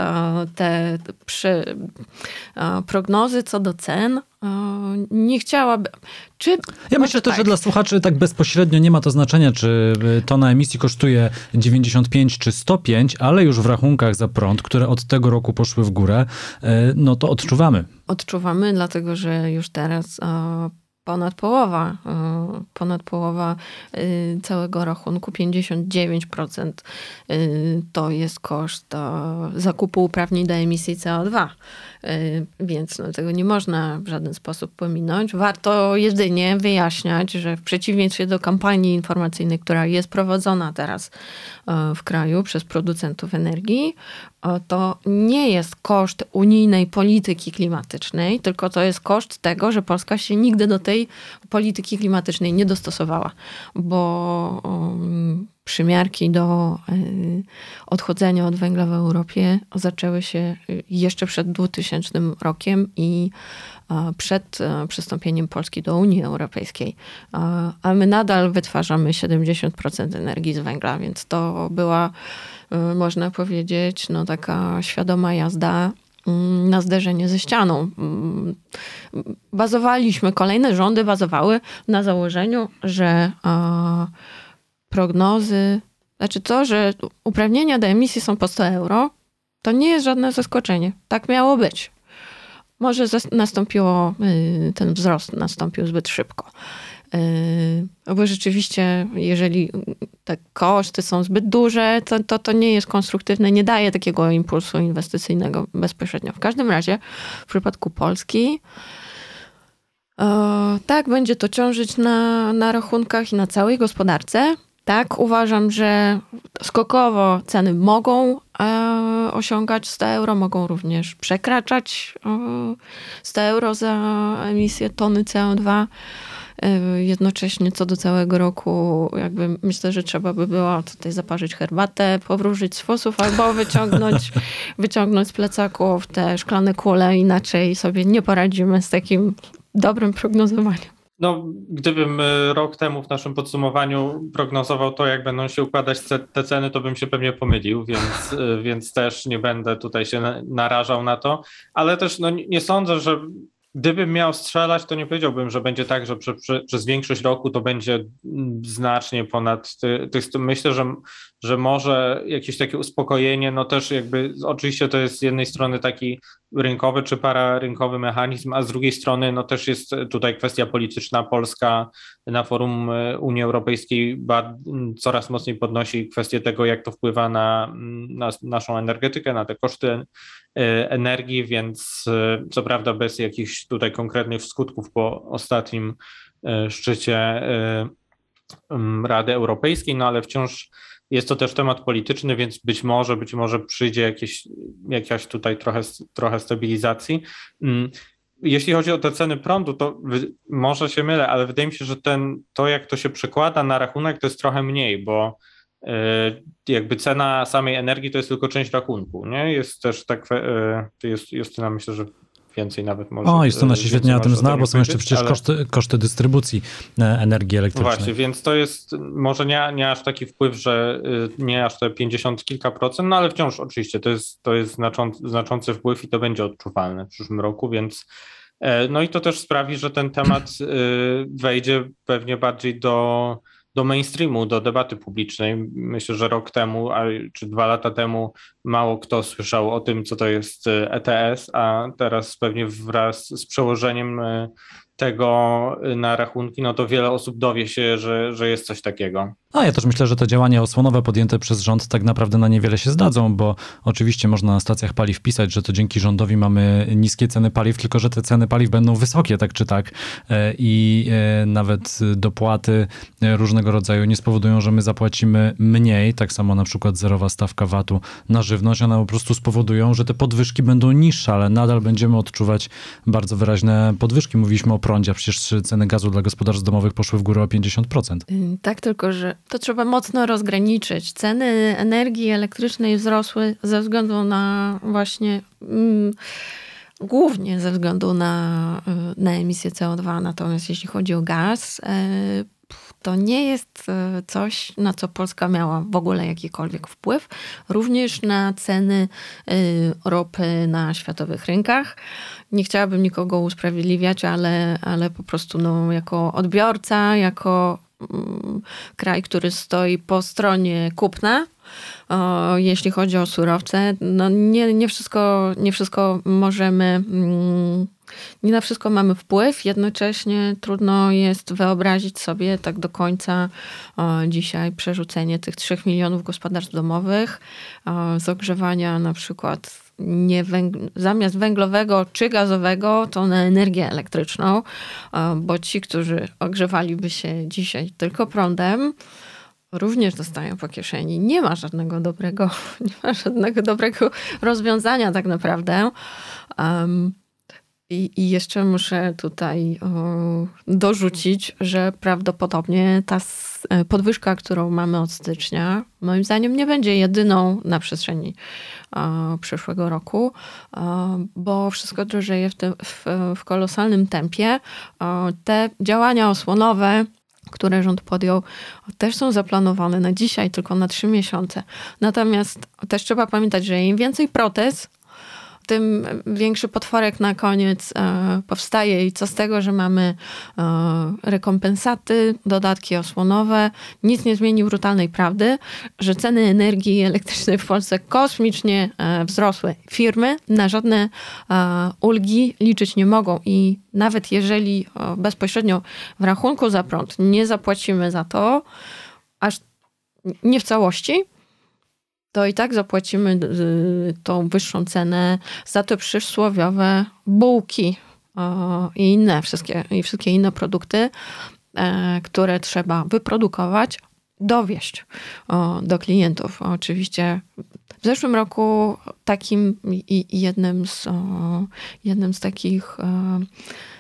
te przy, yy, prognozy co do cen, nie chciałaby. Czy... Ja myślę też, tak. że dla słuchaczy tak bezpośrednio nie ma to znaczenia, czy tona emisji kosztuje dziewięćdziesiąt pięć czy sto pięć, ale już w rachunkach za prąd, które od tego roku poszły w górę, no to odczuwamy. Odczuwamy, dlatego że już teraz ponad połowa, ponad połowa całego rachunku, pięćdziesiąt dziewięć procent to jest koszt zakupu uprawnień do emisji C O dwa. Więc no, tego nie można w żaden sposób pominąć. Warto jedynie wyjaśniać, że w przeciwieństwie do kampanii informacyjnej, która jest prowadzona teraz w kraju przez producentów energii, to nie jest koszt unijnej polityki klimatycznej, tylko to jest koszt tego, że Polska się nigdy do tej polityki klimatycznej nie dostosowała, bo um, przymiarki do y, odchodzenia od węgla w Europie zaczęły się jeszcze przed dwutysięcznym rokiem i a, przed a, przystąpieniem Polski do Unii Europejskiej. A, a my nadal wytwarzamy siedemdziesiąt procent energii z węgla, więc to była, y, można powiedzieć, no, taka świadoma jazda na zderzenie ze ścianą. Bazowaliśmy, kolejne rządy bazowały na założeniu, że a, prognozy, znaczy to, że uprawnienia do emisji są po sto euro, to nie jest żadne zaskoczenie. Tak miało być. Może nastąpiło, ten wzrost nastąpił zbyt szybko. Bo rzeczywiście, jeżeli te koszty są zbyt duże, to, to to nie jest konstruktywne, nie daje takiego impulsu inwestycyjnego bezpośrednio. W każdym razie w przypadku Polski o, tak będzie to ciążyć na, na rachunkach i na całej gospodarce. Tak, uważam, że skokowo ceny mogą e, osiągać sto euro, mogą również przekraczać e, sto euro za emisję tony C O dwa. Jednocześnie co do całego roku, jakby myślę, że trzeba by było tutaj zaparzyć herbatę, powróżyć z fusów albo wyciągnąć, wyciągnąć z plecaków te szklane kule, inaczej sobie nie poradzimy z takim dobrym prognozowaniem. No, gdybym rok temu w naszym podsumowaniu prognozował to, jak będą się układać te ceny, to bym się pewnie pomylił, więc, więc też nie będę tutaj się narażał na to, ale też no, nie sądzę, że gdybym miał strzelać, to nie powiedziałbym, że będzie tak, że przy, przy, przez większość roku to będzie znacznie ponad tych. Ty, myślę, że, że może jakieś takie uspokojenie, no też jakby oczywiście to jest z jednej strony taki rynkowy czy pararynkowy mechanizm, a z drugiej strony no też jest tutaj kwestia polityczna. Polska na forum Unii Europejskiej coraz mocniej podnosi kwestię tego, jak to wpływa na, na naszą energetykę, na te koszty energii, więc co prawda bez jakichś tutaj konkretnych skutków po ostatnim szczycie Rady Europejskiej, no ale wciąż jest to też temat polityczny, więc być może, być może przyjdzie jakieś, jakaś tutaj trochę, trochę stabilizacji. Jeśli chodzi o te ceny prądu, to może się mylę, ale wydaje mi się, że ten, to jak to się przekłada na rachunek, to jest trochę mniej, bo jakby cena samej energii to jest tylko część rachunku, nie? Jest też tak, jest, Justyna, myślę, że więcej nawet może. O, Justyna się świetnie o tym zna, bo są jeszcze przecież ale... koszty, koszty dystrybucji energii elektrycznej. Właśnie, więc to jest może nie, nie aż taki wpływ, że nie aż te pięćdziesiąt kilka procent, no ale wciąż oczywiście to jest, to jest znaczący, znaczący wpływ i to będzie odczuwalne w przyszłym roku, więc no i to też sprawi, że ten temat wejdzie pewnie bardziej do do mainstreamu, do debaty publicznej. Myślę, że rok temu, a, czy dwa lata temu mało kto słyszał o tym, co to jest E T S, a teraz pewnie wraz z przełożeniem tego na rachunki, no to wiele osób dowie się, że, że jest coś takiego. A ja też myślę, że te działania osłonowe podjęte przez rząd tak naprawdę na niewiele się zdadzą, bo oczywiście można na stacjach paliw pisać, że to dzięki rządowi mamy niskie ceny paliw, tylko że te ceny paliw będą wysokie, tak czy tak. I nawet dopłaty różnego rodzaju nie spowodują, że my zapłacimy mniej. Tak samo na przykład zerowa stawka vatu na żywność. One po prostu spowodują, że te podwyżki będą niższe, ale nadal będziemy odczuwać bardzo wyraźne podwyżki. Mówiliśmy o prądzie, a przecież ceny gazu dla gospodarstw domowych poszły w górę o pięćdziesiąt procent. Tak, tylko że to trzeba mocno rozgraniczyć. Ceny energii elektrycznej wzrosły ze względu na właśnie... Mm, głównie ze względu na, na emisję C O dwa. Natomiast jeśli chodzi o gaz, to nie jest coś, na co Polska miała w ogóle jakikolwiek wpływ. Również na ceny ropy na światowych rynkach. Nie chciałabym nikogo usprawiedliwiać, ale, ale po prostu no, jako odbiorca, jako kraj, który stoi po stronie kupna, o, jeśli chodzi o surowce, no nie, nie wszystko, nie wszystko możemy, nie na wszystko mamy wpływ, jednocześnie trudno jest wyobrazić sobie tak do końca o, dzisiaj przerzucenie tych trzech milionów gospodarstw domowych o, z ogrzewania na przykład nie węg- zamiast węglowego czy gazowego, to na energię elektryczną, o, bo ci, którzy ogrzewaliby się dzisiaj tylko prądem, również dostają po kieszeni. Nie ma żadnego dobrego, nie ma żadnego dobrego rozwiązania tak naprawdę. Um, i, I jeszcze muszę tutaj um, dorzucić, że prawdopodobnie ta podwyżka, którą mamy od stycznia, moim zdaniem nie będzie jedyną na przestrzeni um, przyszłego roku, um, bo wszystko drożeje w, tym, w, w kolosalnym tempie. Um, te działania osłonowe, które rząd podjął, też są zaplanowane na dzisiaj, tylko na trzy miesiące. Natomiast też trzeba pamiętać, że im więcej protest, tym większy potworek na koniec e, powstaje. I co z tego, że mamy e, rekompensaty, dodatki osłonowe, nic nie zmieni brutalnej prawdy, że ceny energii elektrycznej w Polsce kosmicznie e, wzrosły. Firmy na żadne e, ulgi liczyć nie mogą i nawet jeżeli e, bezpośrednio w rachunku za prąd nie zapłacimy za to, aż nie w całości, to i tak zapłacimy tą wyższą cenę za te przysłowiowe bułki i inne wszystkie, i wszystkie inne produkty, które trzeba wyprodukować, dowieść do klientów. Oczywiście w zeszłym roku takim i jednym z, jednym z takich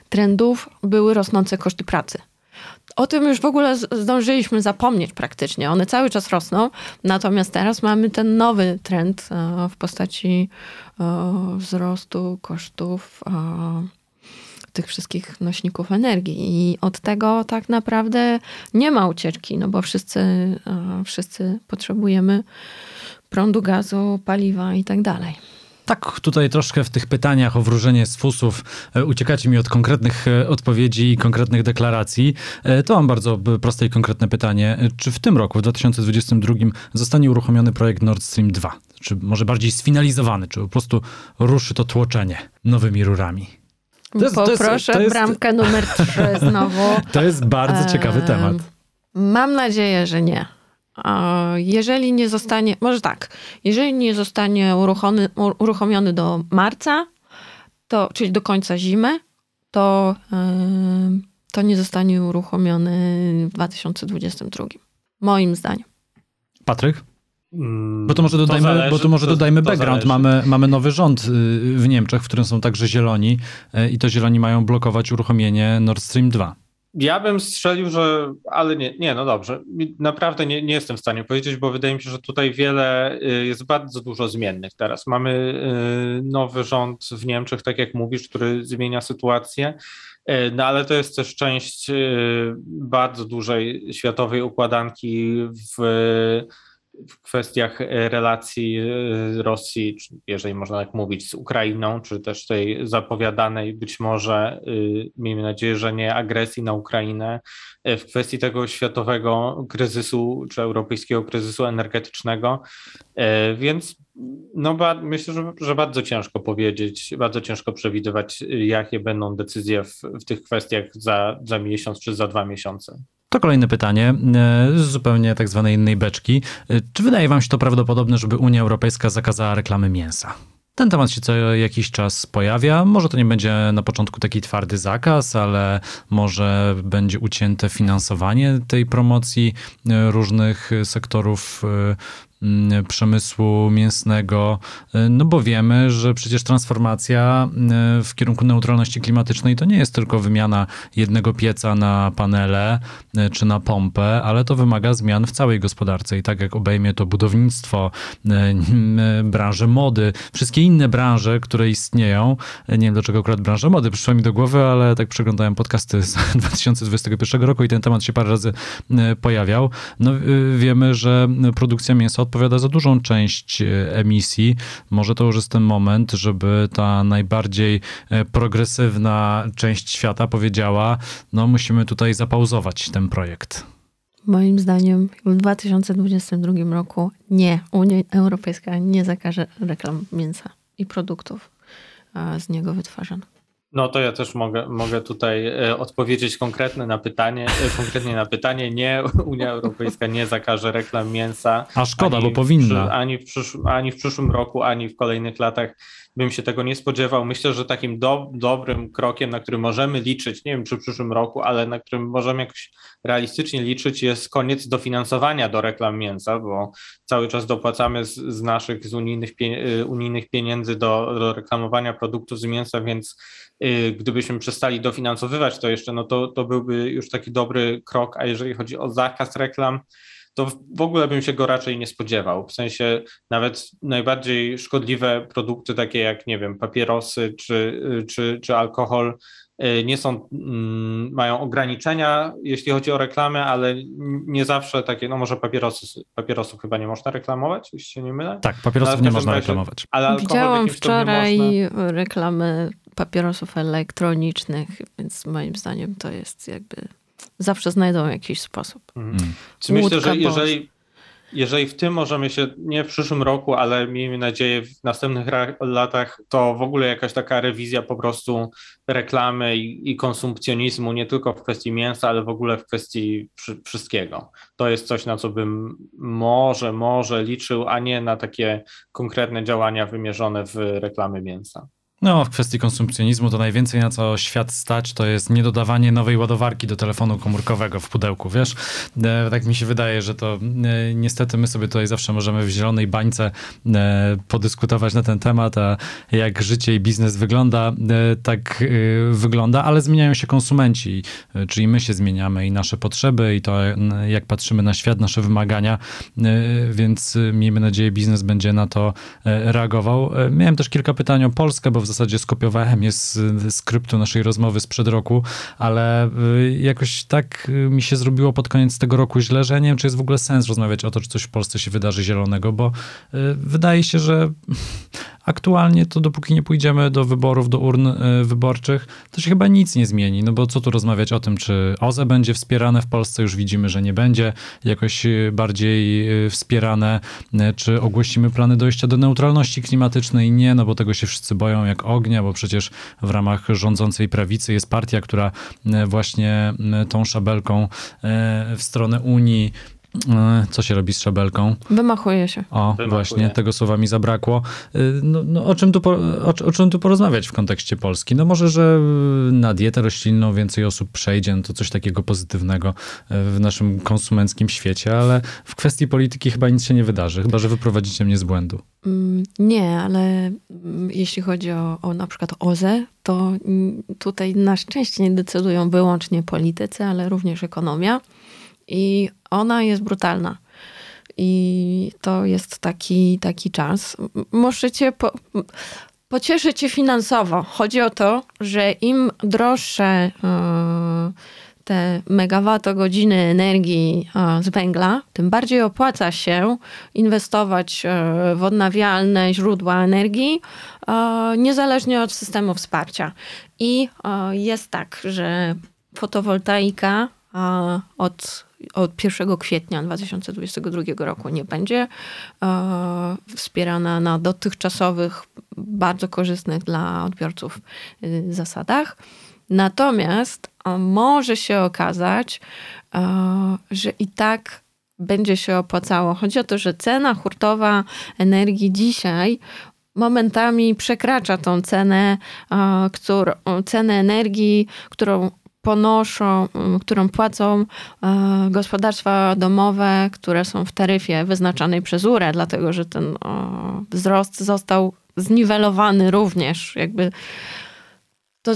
trendów były rosnące koszty pracy. O tym już w ogóle zdążyliśmy zapomnieć praktycznie. One cały czas rosną, natomiast teraz mamy ten nowy trend w postaci wzrostu kosztów tych wszystkich nośników energii. I od tego tak naprawdę nie ma ucieczki, no bo wszyscy, wszyscy potrzebujemy prądu, gazu, paliwa i tak dalej. Tak, tutaj troszkę w tych pytaniach o wróżenie z fusów uciekacie mi od konkretnych odpowiedzi i konkretnych deklaracji. To mam bardzo proste i konkretne pytanie. Czy w tym roku, w dwa tysiące dwudziestym drugim, zostanie uruchomiony projekt Nord Stream dwa? Czy może bardziej sfinalizowany? Czy po prostu ruszy to tłoczenie nowymi rurami? To jest, Poproszę to jest, to jest, bramkę numer trzy znowu. To jest bardzo ciekawy ehm, temat. Mam nadzieję, że nie. Jeżeli nie zostanie, może tak, jeżeli nie zostanie uruchomiony, uruchomiony do marca, to, czyli do końca zimy, to, to nie zostanie uruchomiony w dwa tysiące dwudziestym drugim. Moim zdaniem. Patryk? Bo to może dodajmy, to zależy, bo to może dodajmy to, to background. Mamy, mamy nowy rząd w Niemczech, w którym są także zieloni i to zieloni mają blokować uruchomienie Nord Stream dwa. Ja bym strzelił, że... Ale nie, nie no dobrze. Naprawdę nie, nie jestem w stanie powiedzieć, bo wydaje mi się, że tutaj wiele... Jest bardzo dużo zmiennych teraz. Mamy nowy rząd w Niemczech, tak jak mówisz, który zmienia sytuację. No ale to jest też część bardzo dużej światowej układanki w... w kwestiach relacji Rosji, jeżeli można tak mówić, z Ukrainą, czy też tej zapowiadanej być może, miejmy nadzieję, że nie, agresji na Ukrainę, w kwestii tego światowego kryzysu, czy europejskiego kryzysu energetycznego. Więc no, myślę, że, że bardzo ciężko powiedzieć, bardzo ciężko przewidywać, jakie będą decyzje w, w tych kwestiach za, za miesiąc czy za dwa miesiące. To kolejne pytanie, z zupełnie tak zwanej innej beczki. Czy wydaje wam się to prawdopodobne, żeby Unia Europejska zakazała reklamy mięsa? Ten temat się co jakiś czas pojawia. Może to nie będzie na początku taki twardy zakaz, ale może będzie ucięte finansowanie tej promocji różnych sektorów przemysłu mięsnego, no bo wiemy, że przecież transformacja w kierunku neutralności klimatycznej to nie jest tylko wymiana jednego pieca na panele czy na pompę, ale to wymaga zmian w całej gospodarce i tak jak obejmie to budownictwo, branżę mody, wszystkie inne branże, które istnieją. Nie wiem dlaczego akurat branża mody przyszła mi do głowy, ale tak przeglądałem podcasty z dwa tysiące dwudziestego pierwszego roku i ten temat się parę razy pojawiał. No wiemy, że produkcja mięsa odpowiada za dużą część emisji. Może to już jest ten moment, żeby ta najbardziej progresywna część świata powiedziała, no musimy tutaj zapauzować ten projekt. Moim zdaniem w dwa tysiące dwudziestym drugim roku nie, Unia Europejska nie zakaże reklam mięsa i produktów z niego wytwarzanych. No to ja też mogę, mogę tutaj odpowiedzieć konkretnie na pytanie. Konkretnie na pytanie. Nie, Unia Europejska nie zakaże reklam mięsa. A szkoda, bo powinna. W, ani, w przysz, ani w przyszłym roku, ani w kolejnych latach bym się tego nie spodziewał. Myślę, że takim do, dobrym krokiem, na który możemy liczyć, nie wiem czy w przyszłym roku, ale na którym możemy jakoś realistycznie liczyć, jest koniec dofinansowania do reklam mięsa, bo cały czas dopłacamy z, z naszych, z unijnych, pie, unijnych pieniędzy do, do reklamowania produktów z mięsa, więc gdybyśmy przestali dofinansowywać to jeszcze, no to, to byłby już taki dobry krok, a jeżeli chodzi o zakaz reklam, to w ogóle bym się go raczej nie spodziewał. W sensie nawet najbardziej szkodliwe produkty takie jak, nie wiem, papierosy czy, czy, czy alkohol nie są, mają ograniczenia, jeśli chodzi o reklamę, ale nie zawsze takie, no może papierosy, papierosów chyba nie można reklamować, jeśli się nie mylę. Tak, papierosów nie można reklamować. Ale widziałam wczoraj reklamy papierosów elektronicznych, więc moim zdaniem to jest jakby zawsze znajdą jakiś sposób. Mhm. Myślę, że jeżeli, jeżeli w tym możemy się, nie w przyszłym roku, ale miejmy nadzieję w następnych latach, to w ogóle jakaś taka rewizja po prostu reklamy i, i konsumpcjonizmu, nie tylko w kwestii mięsa, ale w ogóle w kwestii przy, wszystkiego. To jest coś, na co bym może, może liczył, a nie na takie konkretne działania wymierzone w reklamy mięsa. No, w kwestii konsumpcjonizmu to najwięcej, na co świat stać, to jest niedodawanie nowej ładowarki do telefonu komórkowego w pudełku, wiesz? E, tak mi się wydaje, że to e, niestety my sobie tutaj zawsze możemy w zielonej bańce e, podyskutować na ten temat, a jak życie i biznes wygląda, e, tak e, wygląda, ale zmieniają się konsumenci, e, czyli my się zmieniamy i nasze potrzeby i to e, jak patrzymy na świat, nasze wymagania, e, więc e, miejmy nadzieję, biznes będzie na to e, reagował. E, miałem też kilka pytań o Polskę, bo w W zasadzie skopiowałem je z, z skryptu naszej rozmowy sprzed roku, ale jakoś tak mi się zrobiło pod koniec tego roku źle, że ja nie wiem, czy jest w ogóle sens rozmawiać o to, czy coś w Polsce się wydarzy zielonego, bo wydaje się, że aktualnie to dopóki nie pójdziemy do wyborów, do urn wyborczych, to się chyba nic nie zmieni, no bo co tu rozmawiać o tym, czy O Z E będzie wspierane w Polsce, już widzimy, że nie będzie jakoś bardziej wspierane, czy ogłosimy plany dojścia do neutralności klimatycznej, nie, no bo tego się wszyscy boją jak ognia, bo przecież w ramach rządzącej prawicy jest partia, która właśnie tą szabelką w stronę Unii. Co się robi z szabelką? Wymachuje się. O, Wymachuje. Właśnie, tego słowa mi zabrakło. No, no, o, czym tu po, o, o czym tu porozmawiać w kontekście Polski? No może, że na dietę roślinną więcej osób przejdzie, no to coś takiego pozytywnego w naszym konsumenckim świecie, ale w kwestii polityki chyba nic się nie wydarzy, chyba że wyprowadzicie mnie z błędu. Nie, ale jeśli chodzi o, o na przykład O Z E, to tutaj na szczęście nie decydują wyłącznie politycy, ale również ekonomia. I ona jest brutalna. I to jest taki, taki czas. Możecie po, pocieszyć się finansowo. Chodzi o to, że im droższe y, te megawattogodziny energii y, z węgla, tym bardziej opłaca się inwestować y, w odnawialne źródła energii, y, niezależnie od systemu wsparcia. I y, jest tak, że fotowoltaika y, od od pierwszego kwietnia dwa tysiące dwudziestego drugiego roku nie będzie e, wspierana na dotychczasowych, bardzo korzystnych dla odbiorców e, zasadach. Natomiast a może się okazać, e, że i tak będzie się opłacało. Chodzi o to, że cena hurtowa energii dzisiaj momentami przekracza tą cenę, e, którą, cenę energii, którą ponoszą, którą płacą gospodarstwa domowe, które są w taryfie wyznaczanej przez U R E, dlatego że ten wzrost został zniwelowany również jakby. To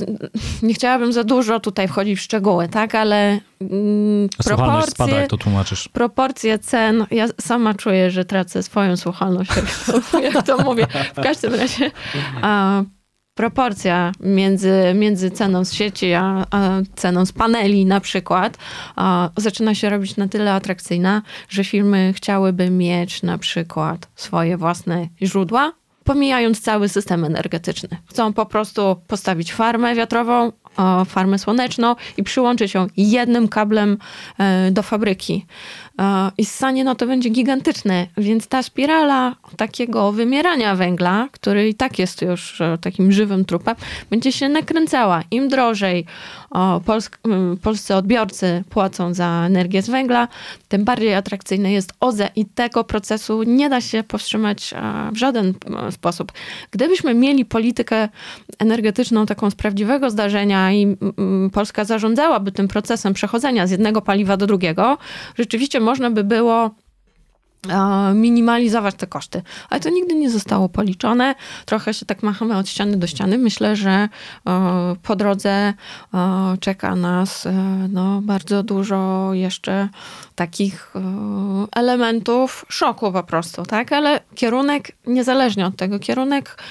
nie chciałabym za dużo tutaj wchodzić w szczegóły, tak, ale mm, proporcje, spada, jak to tłumaczysz. Proporcje cen, ja sama czuję, że tracę swoją słuchalność, jak to, jak to mówię. W każdym razie a, proporcja między, między ceną z sieci, a, a ceną z paneli na przykład a, zaczyna się robić na tyle atrakcyjna, że firmy chciałyby mieć na przykład swoje własne źródła, pomijając cały system energetyczny. Chcą po prostu postawić farmę wiatrową, farmę słoneczną i przyłączyć ją jednym kablem do fabryki. I ssanie na to będzie gigantyczne, więc ta spirala takiego wymierania węgla, który i tak jest już takim żywym trupem, będzie się nakręcała. Im drożej Polsk- polscy odbiorcy płacą za energię z węgla, tym bardziej atrakcyjne jest O Z E i tego procesu nie da się powstrzymać w żaden sposób. Gdybyśmy mieli politykę energetyczną taką z prawdziwego zdarzenia i Polska zarządzałaby tym procesem przechodzenia z jednego paliwa do drugiego, rzeczywiście można by było minimalizować te koszty. Ale to nigdy nie zostało policzone. Trochę się tak machamy od ściany do ściany. Myślę, że po drodze czeka nas no, bardzo dużo jeszcze takich elementów szoku po prostu, tak? Ale kierunek, niezależnie od tego, kierunek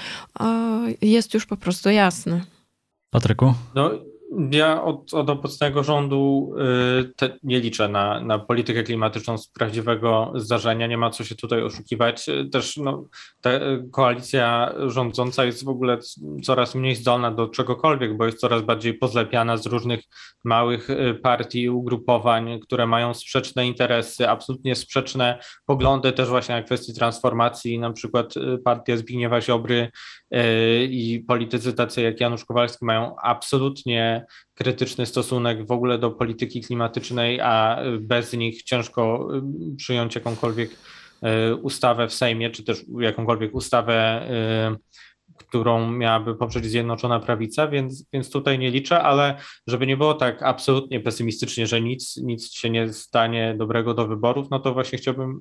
jest już po prostu jasny. Patryku? No. Ja od, od obecnego rządu te, nie liczę na, na politykę klimatyczną z prawdziwego zdarzenia. Nie ma co się tutaj oszukiwać. Też no, te, koalicja rządząca jest w ogóle coraz mniej zdolna do czegokolwiek, bo jest coraz bardziej pozlepiana z różnych małych partii i ugrupowań, które mają sprzeczne interesy, absolutnie sprzeczne poglądy też właśnie na kwestii transformacji. Na przykład partia Zbigniewa Ziobry i politycy tacy jak Janusz Kowalski mają absolutnie krytyczny stosunek w ogóle do polityki klimatycznej, a bez nich ciężko przyjąć jakąkolwiek ustawę w Sejmie, czy też jakąkolwiek ustawę, którą miałaby poprzeć Zjednoczona Prawica, więc, więc tutaj nie liczę, ale żeby nie było tak absolutnie pesymistycznie, że nic, nic się nie stanie dobrego do wyborów, no to właśnie chciałbym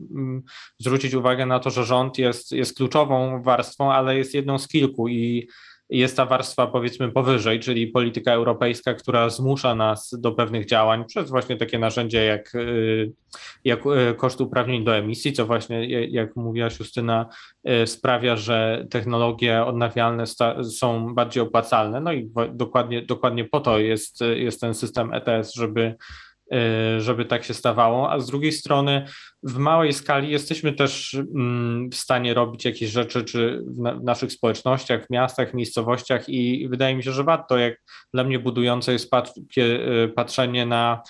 zwrócić uwagę na to, że rząd jest, jest kluczową warstwą, ale jest jedną z kilku i jest ta warstwa powiedzmy powyżej, czyli polityka europejska, która zmusza nas do pewnych działań przez właśnie takie narzędzia jak, jak koszt uprawnień do emisji, co właśnie, jak mówiła Justyna, sprawia, że technologie odnawialne sta- są bardziej opłacalne. No i dokładnie, dokładnie po to jest, jest ten system E T S, żeby żeby tak się stawało, a z drugiej strony w małej skali jesteśmy też w stanie robić jakieś rzeczy czy w, na, w naszych społecznościach, w miastach, miejscowościach i wydaje mi się, że warto, jak dla mnie budujące jest pat, patrzenie na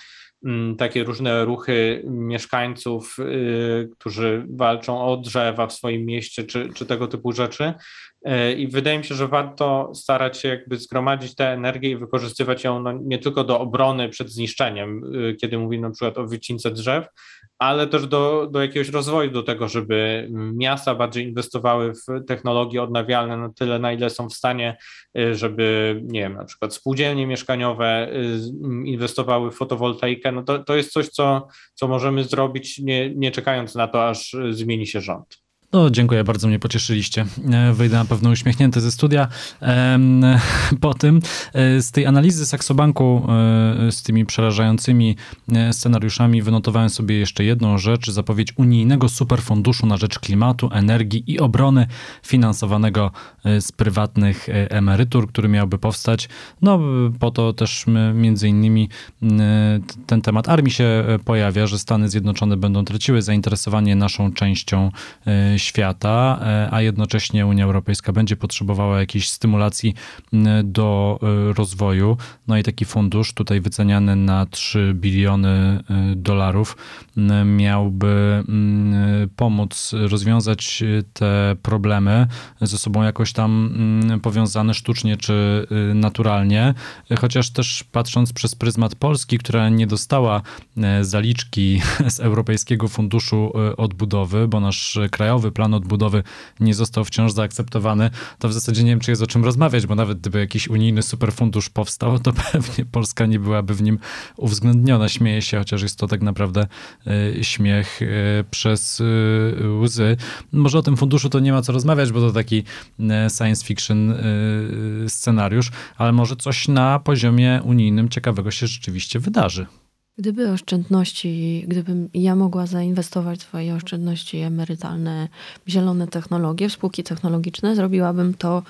takie różne ruchy mieszkańców, y, którzy walczą o drzewa w swoim mieście czy, czy tego typu rzeczy. Y, I wydaje mi się, że warto starać się jakby zgromadzić tę energię i wykorzystywać ją no, nie tylko do obrony przed zniszczeniem, y, kiedy mówimy na przykład o wycince drzew, ale też do, do jakiegoś rozwoju, do tego, żeby miasta bardziej inwestowały w technologie odnawialne na tyle, na ile są w stanie, y, żeby, nie wiem, na przykład spółdzielnie mieszkaniowe y, inwestowały w fotowoltaikę. No to, to jest coś, co, co możemy zrobić, nie, nie czekając na to, aż zmieni się rząd. No, dziękuję, bardzo mnie pocieszyliście. Wyjdę na pewno uśmiechnięty ze studia. Po tym, z tej analizy Saxo Banku, z tymi przerażającymi scenariuszami, wynotowałem sobie jeszcze jedną rzecz, zapowiedź unijnego superfunduszu na rzecz klimatu, energii i obrony finansowanego z prywatnych emerytur, który miałby powstać. No, po to też między innymi ten temat armii się pojawia, że Stany Zjednoczone będą traciły zainteresowanie naszą częścią świata, a jednocześnie Unia Europejska będzie potrzebowała jakiejś stymulacji do rozwoju. No i taki fundusz tutaj wyceniany na trzy biliony dolarów miałby pomóc rozwiązać te problemy ze sobą jakoś tam powiązane sztucznie czy naturalnie, chociaż też patrząc przez pryzmat Polski, która nie dostała zaliczki z Europejskiego Funduszu Odbudowy, bo nasz krajowy krajowy plan odbudowy nie został wciąż zaakceptowany, to w zasadzie nie wiem, czy jest o czym rozmawiać, bo nawet gdyby jakiś unijny superfundusz powstał, to pewnie Polska nie byłaby w nim uwzględniona. Śmieje się, chociaż jest to tak naprawdę y, śmiech y, przez y, łzy. Może o tym funduszu to nie ma co rozmawiać, bo to taki y, science fiction y, scenariusz, ale może coś na poziomie unijnym ciekawego się rzeczywiście wydarzy. Gdyby oszczędności, gdybym ja mogła zainwestować swoje oszczędności emerytalne w zielone technologie, w spółki technologiczne, zrobiłabym to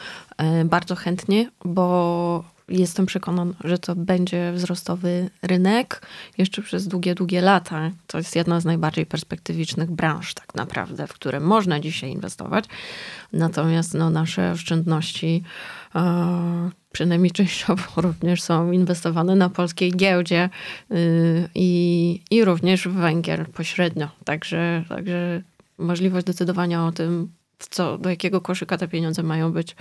bardzo chętnie, bo jestem przekonana, że to będzie wzrostowy rynek jeszcze przez długie, długie lata. To jest jedna z najbardziej perspektywicznych branż tak naprawdę, w które można dzisiaj inwestować. Natomiast no, nasze oszczędności yy, przynajmniej częściowo również są inwestowane na polskiej giełdzie yy, i, i również w węgiel pośrednio. Także, także możliwość decydowania o tym, co, do jakiego koszyka te pieniądze mają być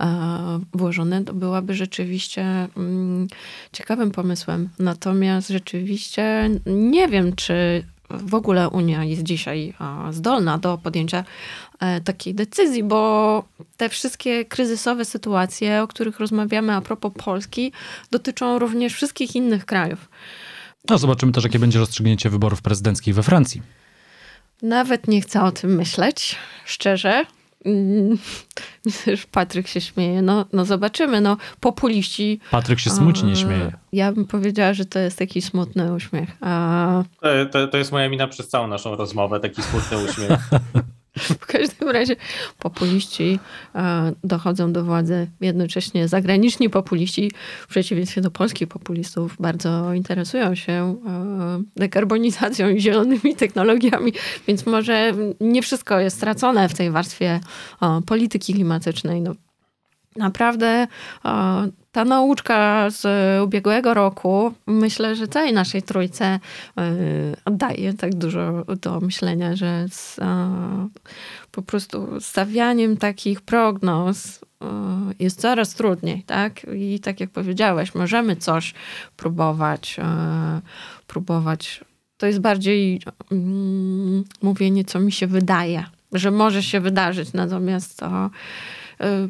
e, włożone, to byłaby rzeczywiście mm, ciekawym pomysłem. Natomiast rzeczywiście nie wiem, czy w ogóle Unia jest dzisiaj a, zdolna do podjęcia e, takiej decyzji, bo te wszystkie kryzysowe sytuacje, o których rozmawiamy a propos Polski, dotyczą również wszystkich innych krajów. No zobaczymy też, jakie będzie rozstrzygnięcie wyborów prezydenckich we Francji. Nawet nie chcę o tym myśleć, szczerze. Patryk się śmieje. No, no zobaczymy, no populiści... Patryk się smutnie śmieje. Ja bym powiedziała, że to jest taki smutny uśmiech. A... To, to, to jest moja mina przez całą naszą rozmowę, taki smutny uśmiech. W każdym razie populiści dochodzą do władzy, jednocześnie zagraniczni populiści, w przeciwieństwie do polskich populistów, bardzo interesują się dekarbonizacją i zielonymi technologiami, więc może nie wszystko jest stracone w tej warstwie polityki klimatycznej. No, naprawdę ta nauczka z ubiegłego roku, myślę, że całej naszej trójce daje tak dużo do myślenia, że z, po prostu stawianiem takich prognoz jest coraz trudniej, tak? I tak jak powiedziałeś, możemy coś próbować, próbować. To jest bardziej mm, mówienie, co mi się wydaje, że może się wydarzyć, natomiast to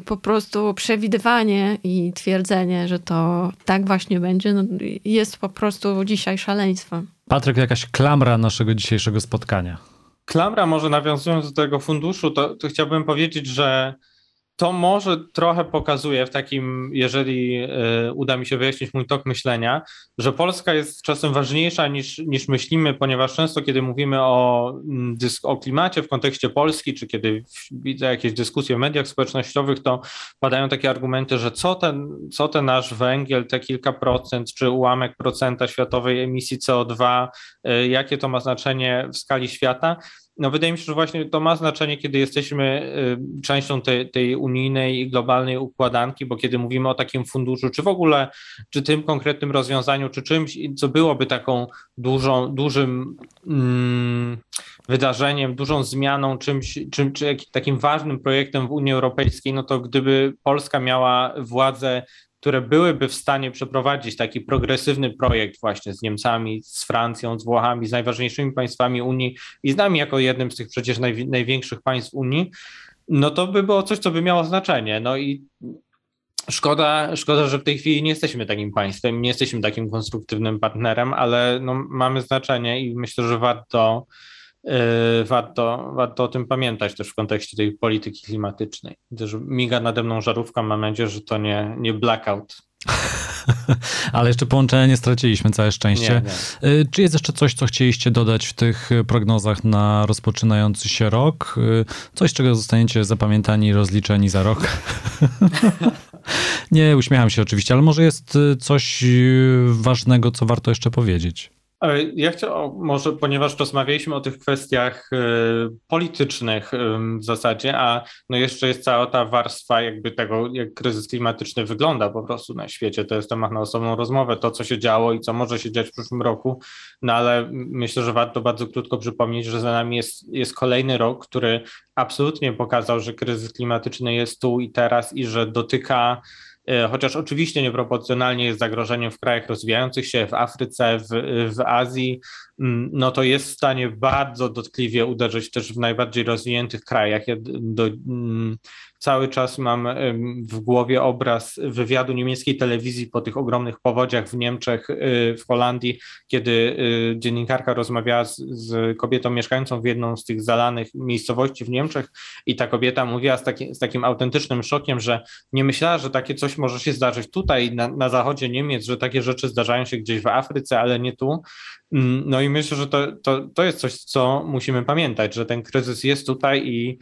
po prostu przewidywanie i twierdzenie, że to tak właśnie będzie, no jest po prostu dzisiaj szaleństwem. Patryk, jakaś klamra naszego dzisiejszego spotkania. Klamra, może nawiązując do tego funduszu, to, to chciałbym powiedzieć, że to może trochę pokazuje w takim, jeżeli y, uda mi się wyjaśnić mój tok myślenia, że Polska jest czasem ważniejsza niż, niż myślimy, ponieważ często kiedy mówimy o, dysk- o klimacie w kontekście Polski, czy kiedy widzę jakieś dyskusje w mediach społecznościowych, to padają takie argumenty, że co ten, co ten nasz węgiel, te kilka procent, czy ułamek procenta światowej emisji C O dwa, y, jakie to ma znaczenie w skali świata. No wydaje mi się, że właśnie to ma znaczenie, kiedy jesteśmy częścią tej, tej unijnej i globalnej układanki, bo kiedy mówimy o takim funduszu, czy w ogóle, czy tym konkretnym rozwiązaniu, czy czymś, co byłoby taką dużą, dużym mm, wydarzeniem, dużą zmianą, czymś, czym, czy jakim, takim ważnym projektem w Unii Europejskiej, no to gdyby Polska miała władzę, które byłyby w stanie przeprowadzić taki progresywny projekt właśnie z Niemcami, z Francją, z Włochami, z najważniejszymi państwami Unii i z nami jako jednym z tych przecież naj, największych państw Unii, no to by było coś, co by miało znaczenie. No i szkoda, szkoda, że w tej chwili nie jesteśmy takim państwem, nie jesteśmy takim konstruktywnym partnerem, ale no, mamy znaczenie i myślę, że warto, yy, warto, warto o tym pamiętać też w kontekście tej polityki klimatycznej. Też miga nade mną żarówka, mam nadzieję, że to nie, nie blackout. Ale jeszcze połączenia nie straciliśmy, całe szczęście. Nie, nie. Czy jest jeszcze coś, co chcieliście dodać w tych prognozach na rozpoczynający się rok? Coś, z czego zostaniecie zapamiętani i rozliczeni za rok? Nie, uśmiecham się oczywiście, ale może jest coś ważnego, co warto jeszcze powiedzieć? Ja chciałbym, może ponieważ rozmawialiśmy o tych kwestiach y, politycznych y, w zasadzie, a no jeszcze jest cała ta warstwa jakby tego, jak kryzys klimatyczny wygląda po prostu na świecie. To jest temat na osobną rozmowę, to co się działo i co może się dziać w przyszłym roku, no ale myślę, że warto bardzo krótko przypomnieć, że za nami jest, jest kolejny rok, który absolutnie pokazał, że kryzys klimatyczny jest tu i teraz i że dotyka, chociaż oczywiście nieproporcjonalnie jest zagrożeniem w krajach rozwijających się, w Afryce, w, w Azji, no to jest w stanie bardzo dotkliwie uderzyć też w najbardziej rozwiniętych krajach. Ja do, cały czas mam w głowie obraz wywiadu niemieckiej telewizji po tych ogromnych powodziach w Niemczech, w Holandii, kiedy dziennikarka rozmawiała z, z kobietą mieszkającą w jedną z tych zalanych miejscowości w Niemczech i ta kobieta mówiła z, taki, z takim autentycznym szokiem, że nie myślała, że takie coś może się zdarzyć tutaj na, na zachodzie Niemiec, że takie rzeczy zdarzają się gdzieś w Afryce, ale nie tu. No i myślę, że to, to, to jest coś, co musimy pamiętać, że ten kryzys jest tutaj i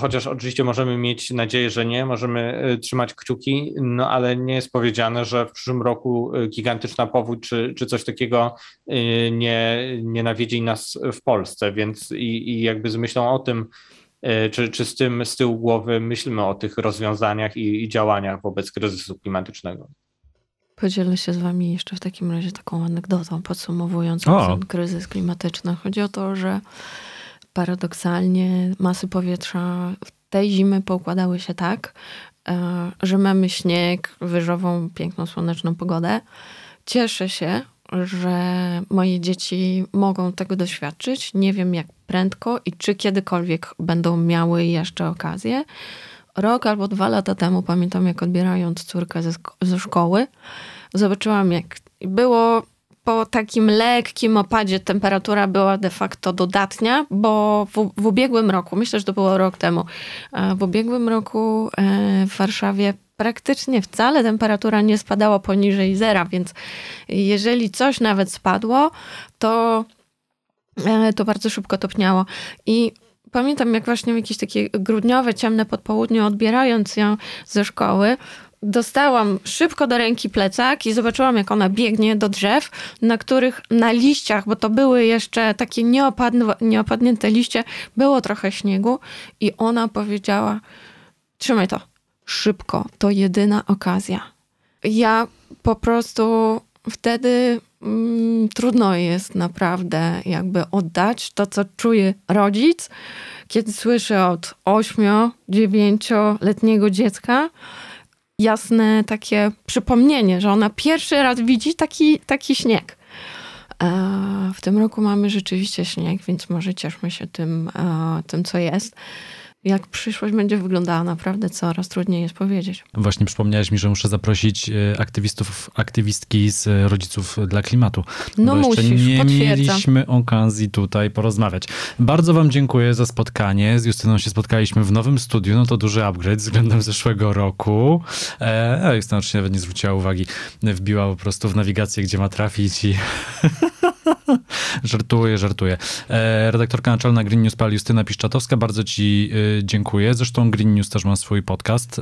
chociaż oczywiście możemy mieć nadzieję, że nie, możemy trzymać kciuki, no ale nie jest powiedziane, że w przyszłym roku gigantyczna powódź czy, czy coś takiego nie, nie nawiedzi nas w Polsce, więc i, i jakby z myślą o tym, czy, czy z tym z tyłu głowy myślmy o tych rozwiązaniach i, i działaniach wobec kryzysu klimatycznego. Podzielę się z wami jeszcze w takim razie taką anegdotą, podsumowując ten kryzys klimatyczny. Chodzi o to, że paradoksalnie masy powietrza w tej zimy poukładały się tak, że mamy śnieg, wyżową, piękną, słoneczną pogodę. Cieszę się, że moje dzieci mogą tego doświadczyć. Nie wiem jak prędko i czy kiedykolwiek będą miały jeszcze okazję. Rok albo dwa lata temu, pamiętam jak odbierając córkę ze, ze szkoły, zobaczyłam jak było po takim lekkim opadzie, temperatura była de facto dodatnia, bo w, w ubiegłym roku, myślę, że to było rok temu, w ubiegłym roku w Warszawie praktycznie wcale temperatura nie spadała poniżej zera, więc jeżeli coś nawet spadło, to, to bardzo szybko topniało. I pamiętam, jak właśnie jakieś takie grudniowe, ciemne podpołudnie, odbierając ją ze szkoły, dostałam szybko do ręki plecak i zobaczyłam, jak ona biegnie do drzew, na których na liściach, bo to były jeszcze takie nieopadn- nieopadnięte liście, było trochę śniegu i ona powiedziała, trzymaj to, szybko, to jedyna okazja. Ja po prostu wtedy mm, trudno jest naprawdę jakby oddać to, co czuje rodzic, kiedy słyszy od ośmiu-dziewięcioletniego dziecka jasne takie przypomnienie, że ona pierwszy raz widzi taki, taki śnieg. W tym roku mamy rzeczywiście śnieg, więc może cieszmy się tym, tym co jest. Jak przyszłość będzie wyglądała, naprawdę coraz trudniej jest powiedzieć. Właśnie przypomniałeś mi, że muszę zaprosić aktywistów, aktywistki z Rodziców dla Klimatu. No bo musisz, jeszcze nie mieliśmy okazji tutaj porozmawiać. Bardzo wam dziękuję za spotkanie. Z Justyną się spotkaliśmy w nowym studiu, no to duży upgrade względem zeszłego roku. E, Justyna oczywiście nawet nie zwróciła uwagi. Wbiła po prostu w nawigację, gdzie ma trafić i... Żartuję, żartuję. Redaktorka naczelna Green News.pl Justyna Piszczatowska, bardzo ci dziękuję. Zresztą Green News też ma swój podcast.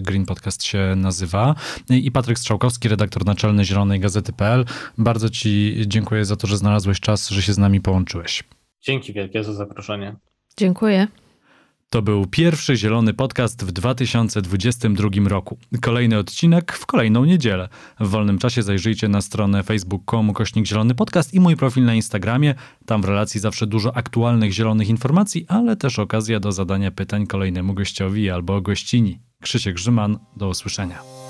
Green Podcast się nazywa. I Patryk Strzałkowski, redaktor naczelny Zielonej Gazety.pl. Bardzo ci dziękuję za to, że znalazłeś czas, że się z nami połączyłeś. Dzięki wielkie za zaproszenie. Dziękuję. To był pierwszy Zielony Podcast w dwa tysiące dwudziestym drugim roku. Kolejny odcinek w kolejną niedzielę. W wolnym czasie zajrzyjcie na stronę facebook.com kośnik Zielony Podcast i mój profil na Instagramie. Tam w relacji zawsze dużo aktualnych zielonych informacji, ale też okazja do zadania pytań kolejnemu gościowi albo gościni. Krzysiek Grzyman, do usłyszenia.